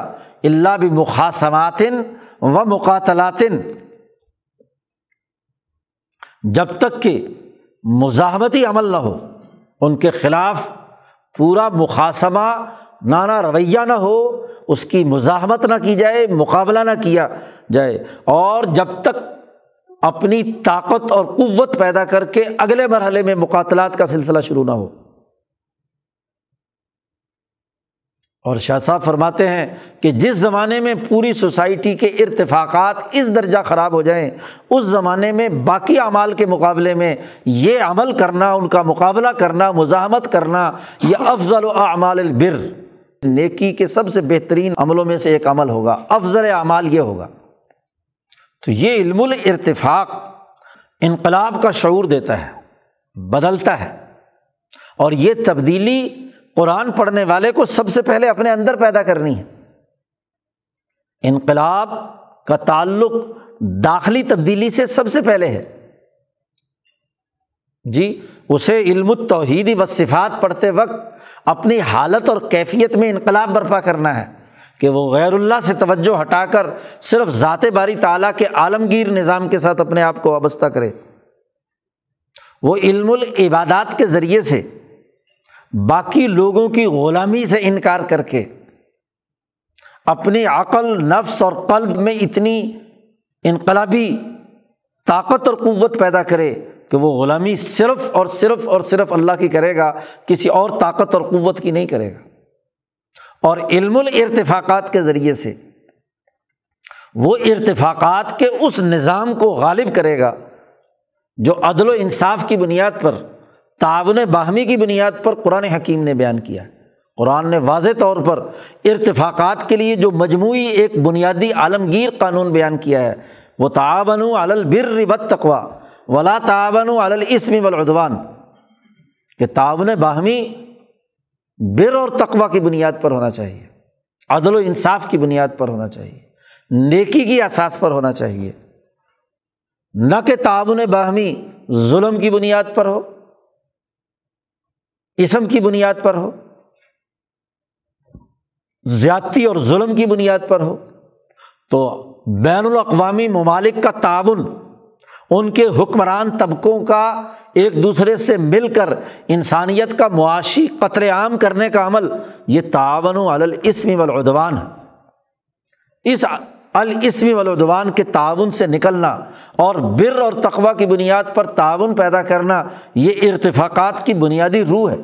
الا بمخاصمات و مقاتلات، جب تک کہ مزاحمتی عمل نہ ہو، ان کے خلاف پورا مخاصمہ نانا رویہ نہ ہو، اس کی مزاحمت نہ کی جائے، مقابلہ نہ کیا جائے، اور جب تک اپنی طاقت اور قوت پیدا کر کے اگلے مرحلے میں مقاتلات کا سلسلہ شروع نہ ہو۔ اور شاہ صاحب فرماتے ہیں کہ جس زمانے میں پوری سوسائٹی کے ارتفاقات اس درجہ خراب ہو جائیں، اس زمانے میں باقی اعمال کے مقابلے میں یہ عمل کرنا، ان کا مقابلہ کرنا، مزاحمت کرنا، یہ افضل اعمال البر، نیکی کے سب سے بہترین عملوں میں سے ایک عمل ہوگا، افضل اعمال یہ ہوگا۔ تو یہ علم الارتفاق انقلاب کا شعور دیتا ہے، بدلتا ہے، اور یہ تبدیلی قرآن پڑھنے والے کو سب سے پہلے اپنے اندر پیدا کرنی ہے۔ انقلاب کا تعلق داخلی تبدیلی سے سب سے پہلے ہے۔ جی اسے علم التوحید والصفات پڑھتے وقت اپنی حالت اور کیفیت میں انقلاب برپا کرنا ہے کہ وہ غیر اللہ سے توجہ ہٹا کر صرف ذات باری تعالیٰ کے عالمگیر نظام کے ساتھ اپنے آپ کو وابستہ کرے۔ وہ علم العبادات کے ذریعے سے باقی لوگوں کی غلامی سے انکار کر کے اپنی عقل، نفس اور قلب میں اتنی انقلابی طاقت اور قوت پیدا کرے کہ وہ غلامی صرف اور صرف اور صرف اللہ کی کرے گا، کسی اور طاقت اور قوت کی نہیں کرے گا۔ اور علم الارتفاقات کے ذریعے سے وہ ارتفاقات کے اس نظام کو غالب کرے گا جو عدل و انصاف کی بنیاد پر، تعاون باہمی کی بنیاد پر قرآن حکیم نے بیان کیا۔ قرآن نے واضح طور پر ارتفاقات کے لیے جو مجموعی ایک بنیادی عالمگیر قانون بیان کیا ہے، وہ تعاونوا علی البر والتقوی ولا تعاونوا علی الاثم والعدوان، کہ تعاون باہمی بر اور تقوی کی بنیاد پر ہونا چاہیے، عدل و انصاف کی بنیاد پر ہونا چاہیے، نیکی کی اساس پر ہونا چاہیے، نہ کہ تعاون باہمی ظلم کی بنیاد پر ہو، اسم کی بنیاد پر ہو، زیادتی اور ظلم کی بنیاد پر ہو۔ تو بین الاقوامی ممالک کا تعاون، ان کے حکمران طبقوں کا ایک دوسرے سے مل کر انسانیت کا معاشی قتل عام کرنے کا عمل، یہ تعاون علی الاسم والعدوان ہے۔ اس الاسم والعدوان کے تعاون سے نکلنا اور بر اور تقوی کی بنیاد پر تعاون پیدا کرنا، یہ ارتفاقات کی بنیادی روح ہے۔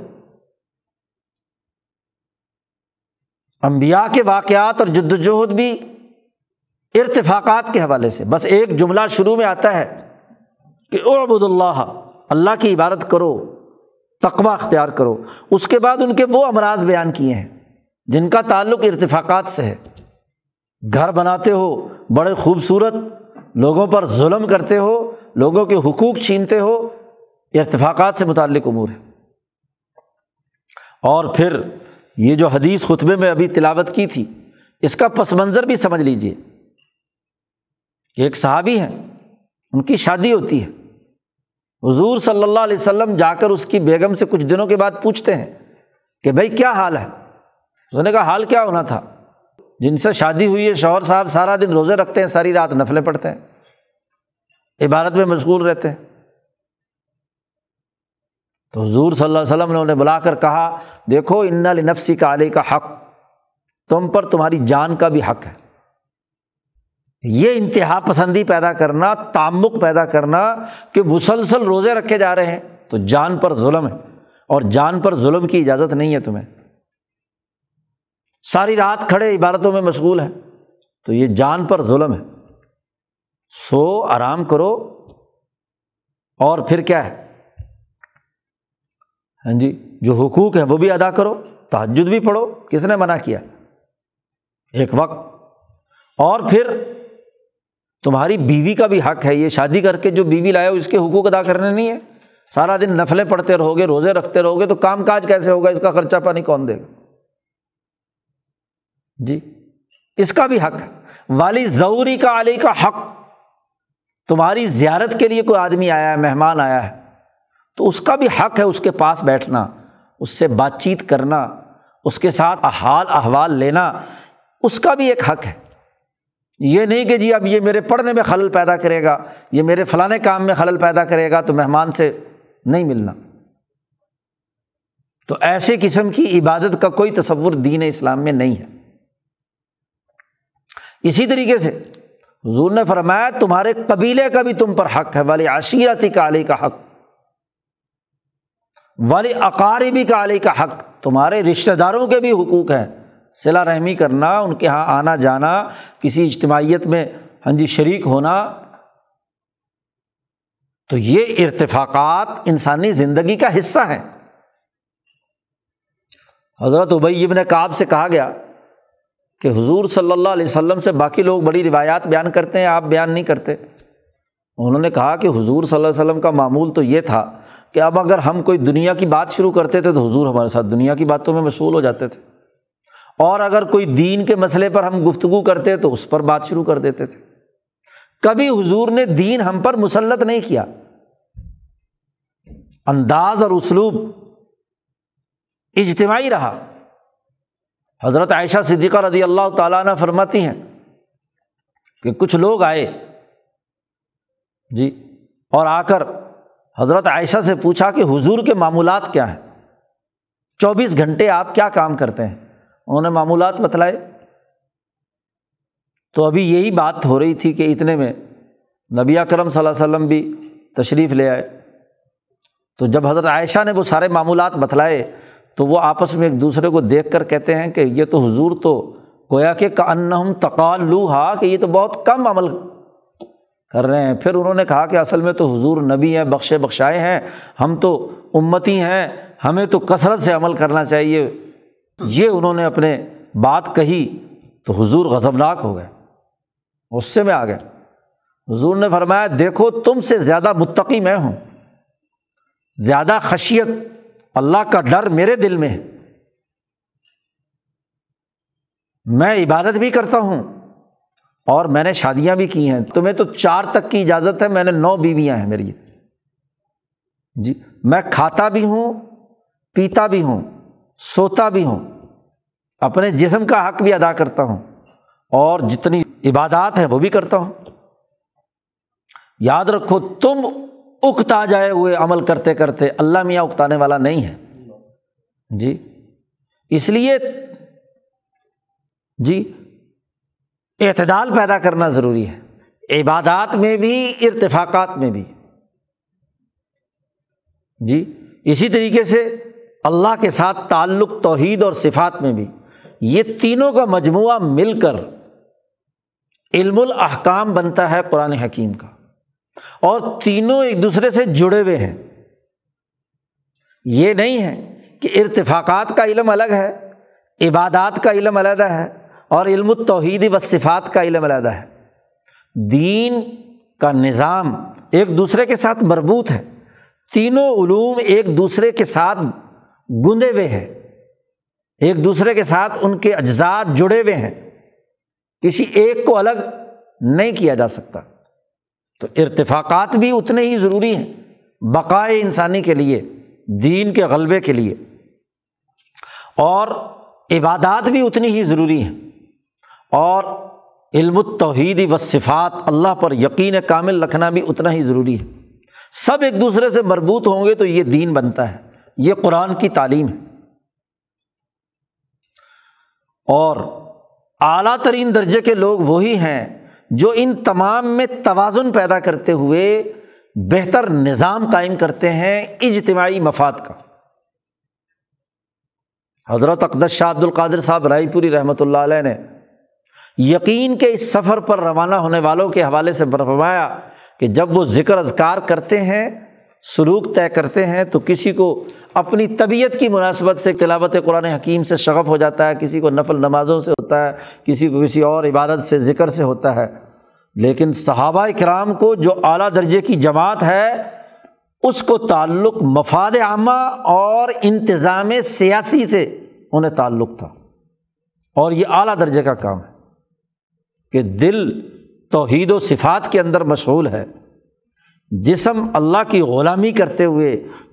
انبیاء کے واقعات اور جدوجہد بھی ارتفاقات کے حوالے سے، بس ایک جملہ شروع میں آتا ہے کہ اعبد اللہ، اللہ کی عبادت کرو، تقوی اختیار کرو۔ اس کے بعد ان کے وہ امراض بیان کیے ہیں جن کا تعلق ارتفاقات سے ہے۔ گھر بناتے ہو بڑے خوبصورت، لوگوں پر ظلم کرتے ہو، لوگوں کے حقوق چھینتے ہو، ارتفاقات سے متعلق امور ہے۔ اور پھر یہ جو حدیث خطبے میں ابھی تلاوت کی تھی، اس کا پس منظر بھی سمجھ لیجئے۔ ایک صحابی ہیں، ان کی شادی ہوتی ہے، حضور صلی اللہ علیہ وسلم جا کر اس کی بیگم سے کچھ دنوں کے بعد پوچھتے ہیں کہ بھائی کیا حال ہے؟ اس نے کہا حال کیا ہونا تھا، جن سے شادی ہوئی ہے شوہر صاحب سارا دن روزے رکھتے ہیں، ساری رات نفلیں پڑھتے ہیں، عبادت میں مشغول رہتے ہیں۔ تو حضور صلی اللہ علیہ وسلم نے انہیں بلا کر کہا، دیکھو ان لنفسی کا علیہ کا حق، تم پر تمہاری جان کا بھی حق ہے۔ یہ انتہا پسندی پیدا کرنا، تعمق پیدا کرنا کہ مسلسل روزے رکھے جا رہے ہیں، تو جان پر ظلم ہے، اور جان پر ظلم کی اجازت نہیں ہے تمہیں۔ ساری رات کھڑے عبادتوں میں مشغول ہے تو یہ جان پر ظلم ہے، سو آرام کرو۔ اور پھر کیا ہے، ہاں جی، جو حقوق ہیں وہ بھی ادا کرو، تہجد بھی پڑھو، کس نے منع کیا، ایک وقت۔ اور پھر تمہاری بیوی کا بھی حق ہے، یہ شادی کر کے جو بیوی لائے ہو اس کے حقوق ادا کرنے نہیں ہے، سارا دن نفلیں پڑھتے رہو گے، روزے رکھتے رہو گے، تو کام کاج کیسے ہوگا، اس کا خرچہ پانی کون دے گا؟ جی اس کا بھی حق ہے۔ والی زوری کا علی کا حق، تمہاری زیارت کے لیے کوئی آدمی آیا ہے، مہمان آیا ہے تو اس کا بھی حق ہے، اس کے پاس بیٹھنا، اس سے بات چیت کرنا، اس کے ساتھ حال احوال لینا، اس کا بھی ایک حق ہے۔ یہ نہیں کہ جی اب یہ میرے پڑھنے میں خلل پیدا کرے گا، یہ میرے فلاں کام میں خلل پیدا کرے گا تو مہمان سے نہیں ملنا۔ تو ایسے قسم کی عبادت کا کوئی تصور دین اسلام میں نہیں ہے۔ اسی طریقے سے حضور نے فرمایا تمہارے قبیلے کا بھی تم پر حق ہے، والی عشیرتی کا علی کا حق، والی اقاربی کا علی کا حق، تمہارے رشتہ داروں کے بھی حقوق ہیں، صلہ رحمی کرنا، ان کے ہاں آنا جانا، کسی اجتماعیت میں ہاں جی شریک ہونا۔ تو یہ ارتفاقات انسانی زندگی کا حصہ ہیں۔ حضرت ابی بن کعب سے کہا گیا کہ حضور صلی اللہ علیہ وسلم سے باقی لوگ بڑی روایات بیان کرتے ہیں، آپ بیان نہیں کرتے۔ انہوں نے کہا کہ حضور صلی اللہ علیہ وسلم کا معمول تو یہ تھا کہ اب اگر ہم کوئی دنیا کی بات شروع کرتے تھے تو حضور ہمارے ساتھ دنیا کی باتوں میں مشغول ہو جاتے تھے، اور اگر کوئی دین کے مسئلے پر ہم گفتگو کرتے تو اس پر بات شروع کر دیتے تھے۔ کبھی حضور نے دین ہم پر مسلط نہیں کیا۔ انداز اور اسلوب اجتماعی رہا۔ حضرت عائشہ صدیقہ رضی اللہ تعالیٰ عنہ فرماتی ہیں کہ کچھ لوگ آئے جی اور آ کر حضرت عائشہ سے پوچھا کہ حضور کے معمولات کیا ہیں، چوبیس گھنٹے آپ کیا کام کرتے ہیں؟ انہوں نے معمولات بتلائے۔ تو ابھی یہی بات ہو رہی تھی کہ اتنے میں نبی اکرم صلی اللہ علیہ وسلم بھی تشریف لے آئے، تو جب حضرت عائشہ نے وہ سارے معمولات بتلائے تو وہ آپس میں ایک دوسرے کو دیکھ کر کہتے ہیں کہ یہ تو حضور تو گویا کہ کأنہم تقالوہا، کہ یہ تو بہت کم عمل کر رہے ہیں۔ پھر انہوں نے کہا کہ اصل میں تو حضور نبی ہیں، بخشے بخشائے ہیں، ہم تو امتی ہیں، ہمیں تو کثرت سے عمل کرنا چاہیے۔ یہ انہوں نے اپنے بات کہی تو حضور غضبناک ہو گئے، غصے میں آ گئے۔ حضور نے فرمایا دیکھو تم سے زیادہ متقی میں ہوں، زیادہ خشیت اللہ کا ڈر میرے دل میں ہے، میں عبادت بھی کرتا ہوں اور میں نے شادیاں بھی کی ہیں، تمہیں تو چار تک کی اجازت ہے، میں نے نو بیویاں ہیں میری جی، میں کھاتا بھی ہوں، پیتا بھی ہوں، سوتا بھی ہوں، اپنے جسم کا حق بھی ادا کرتا ہوں، اور جتنی عبادات ہیں وہ بھی کرتا ہوں۔ یاد رکھو تم اکتا جائے ہوئے عمل کرتے کرتے، اللہ میاں اکتانے والا نہیں ہے جی۔ اس لیے جی اعتدال پیدا کرنا ضروری ہے، عبادات میں بھی، ارتفاقات میں بھی جی۔ اسی طریقے سے اللہ کے ساتھ تعلق توحید اور صفات میں بھی، یہ تینوں کا مجموعہ مل کر علم الاحکام بنتا ہے قرآن حکیم کا، اور تینوں ایک دوسرے سے جڑے ہوئے ہیں۔ یہ نہیں ہے کہ ارتفاقات کا علم الگ ہے، عبادات کا علم علیحدہ ہے، اور علم التوحید و صفات کا علم علیحدہ ہے۔ دین کا نظام ایک دوسرے کے ساتھ مربوط ہے، تینوں علوم ایک دوسرے کے ساتھ گندے ہوئے ہیں، ایک دوسرے کے ساتھ ان کے اجزاء جڑے ہوئے ہیں، کسی ایک کو الگ نہیں کیا جا سکتا۔ تو ارتفاقات بھی اتنے ہی ضروری ہیں بقائے انسانی کے لیے، دین کے غلبے کے لیے، اور عبادات بھی اتنی ہی ضروری ہیں، اور علم التوحید و صفات، اللہ پر یقین کامل رکھنا بھی اتنا ہی ضروری ہے۔ سب ایک دوسرے سے مربوط ہوں گے تو یہ دین بنتا ہے، یہ قرآن کی تعلیم ہے۔ اور اعلیٰ ترین درجے کے لوگ وہی ہیں جو ان تمام میں توازن پیدا کرتے ہوئے بہتر نظام قائم کرتے ہیں اجتماعی مفاد کا۔ حضرت اقدس شاہ عبد القادر صاحب رائے پوری رحمۃ اللہ علیہ نے یقین کے اس سفر پر روانہ ہونے والوں کے حوالے سے فرمایا کہ جب وہ ذکر اذکار کرتے ہیں، سلوک طے کرتے ہیں، تو کسی کو اپنی طبیعت کی مناسبت سے تلاوت قرآن حکیم سے شغف ہو جاتا ہے، کسی کو نفل نمازوں سے ہوتا ہے، کسی کو کسی اور عبادت سے، ذکر سے ہوتا ہے۔ لیکن صحابہ کرام کو، جو اعلیٰ درجے کی جماعت ہے، اس کو تعلق مفاد عامہ اور انتظام سیاسی سے انہیں تعلق تھا، اور یہ اعلیٰ درجے کا کام ہے کہ دل توحید و صفات کے اندر مشغول ہے، جسم اللہ کی غلامی کرتے ہوئے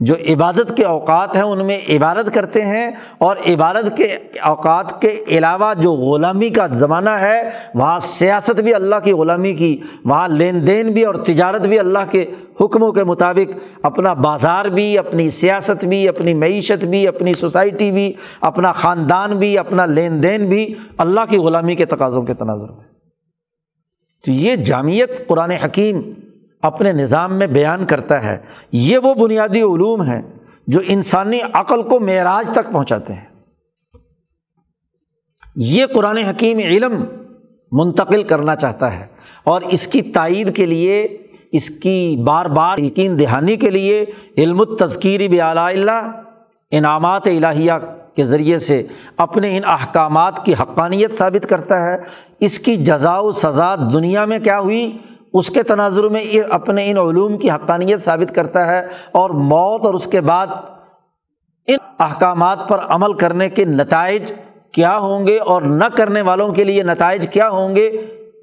جو عبادت کے اوقات ہیں ان میں عبادت کرتے ہیں، اور عبادت کے اوقات کے علاوہ جو غلامی کا زمانہ ہے وہاں سیاست بھی اللہ کی غلامی کی، وہاں لین دین بھی اور تجارت بھی اللہ کے حکموں کے مطابق، اپنا بازار بھی، اپنی سیاست بھی، اپنی معیشت بھی، اپنی سوسائٹی بھی، اپنا خاندان بھی، اپنا لین دین بھی اللہ کی غلامی کے تقاضوں کے تناظر میں۔ تو یہ جامعیت قرآن حکیم اپنے نظام میں بیان کرتا ہے۔ یہ وہ بنیادی علوم ہیں جو انسانی عقل کو معراج تک پہنچاتے ہیں، یہ قرآن حکیم علم منتقل کرنا چاہتا ہے، اور اس کی تائید کے لیے، اس کی بار بار یقین دہانی کے لیے علم التذکیر بآلاء اللہ انعامات الہیہ کے ذریعے سے اپنے ان احکامات کی حقانیت ثابت کرتا ہے۔ اس کی جزا و سزا دنیا میں کیا ہوئی، اس کے تناظر میں یہ اپنے ان علوم کی حقانیت ثابت کرتا ہے، اور موت اور اس کے بعد ان احکامات پر عمل کرنے کے نتائج کیا ہوں گے اور نہ کرنے والوں کے لیے نتائج کیا ہوں گے،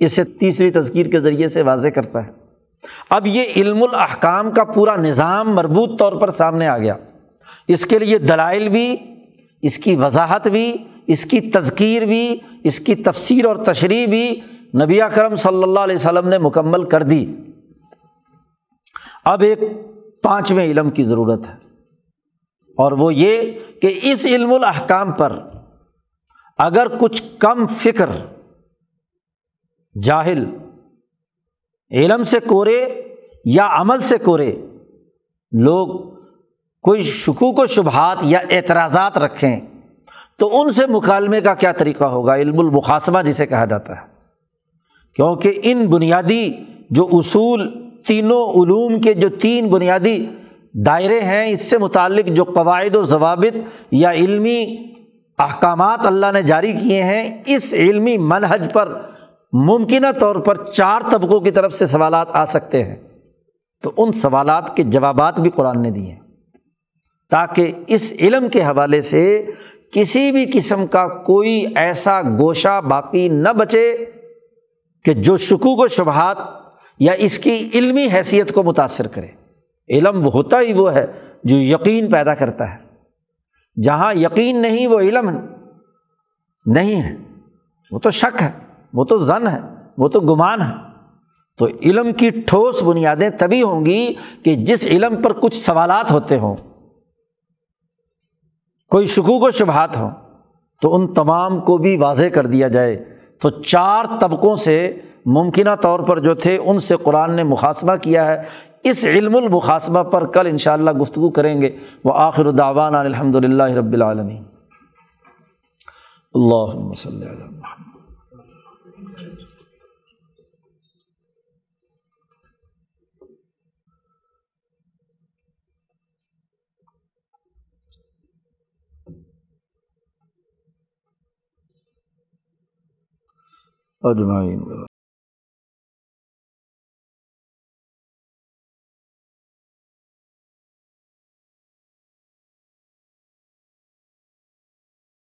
اسے تیسری تذکیر کے ذریعے سے واضح کرتا ہے۔ اب یہ علم الاحکام کا پورا نظام مربوط طور پر سامنے آ گیا۔ اس کے لیے دلائل بھی، اس کی وضاحت بھی، اس کی تذکیر بھی، اس کی تفسیر اور تشریح بھی نبی اکرم صلی اللہ علیہ وسلم نے مکمل کر دی۔ اب ایک پانچویں علم کی ضرورت ہے، اور وہ یہ کہ اس علم الاحکام پر اگر کچھ کم فکر جاہل، علم سے کورے یا عمل سے کورے لوگ کوئی شکوک و شبہات یا اعتراضات رکھیں تو ان سے مکالمے کا کیا طریقہ ہوگا، علم المخاصمہ جسے کہا جاتا ہے۔ کیونکہ ان بنیادی جو اصول، تینوں علوم کے جو تین بنیادی دائرے ہیں، اس سے متعلق جو قواعد و ضوابط یا علمی احکامات اللہ نے جاری کیے ہیں، اس علمی منہج پر ممکنہ طور پر چار طبقوں کی طرف سے سوالات آ سکتے ہیں، تو ان سوالات کے جوابات بھی قرآن نے دیے ہیں، تاکہ اس علم کے حوالے سے کسی بھی قسم کا کوئی ایسا گوشہ باقی نہ بچے کہ جو شکوک و شبہات یا اس کی علمی حیثیت کو متاثر کرے۔ علم ہوتا ہی وہ ہے جو یقین پیدا کرتا ہے، جہاں یقین نہیں وہ علم نہیں ہے، وہ تو شک ہے، وہ تو ظن ہے، وہ تو گمان ہے۔ تو علم کی ٹھوس بنیادیں تبھی ہوں گی کہ جس علم پر کچھ سوالات ہوتے ہوں، کوئی شکوک و شبہات ہوں، تو ان تمام کو بھی واضح کر دیا جائے۔ تو چار طبقوں سے ممکنہ طور پر جو تھے ان سے قرآن نے مخاصمہ کیا ہے۔ اس علم المخاصمہ پر کل انشاءاللہ گفتگو کریں گے۔ وآخر دعوانا الحمدللہ رب العالمین۔ اللہم صلی علی محمد۔ اجمعین۔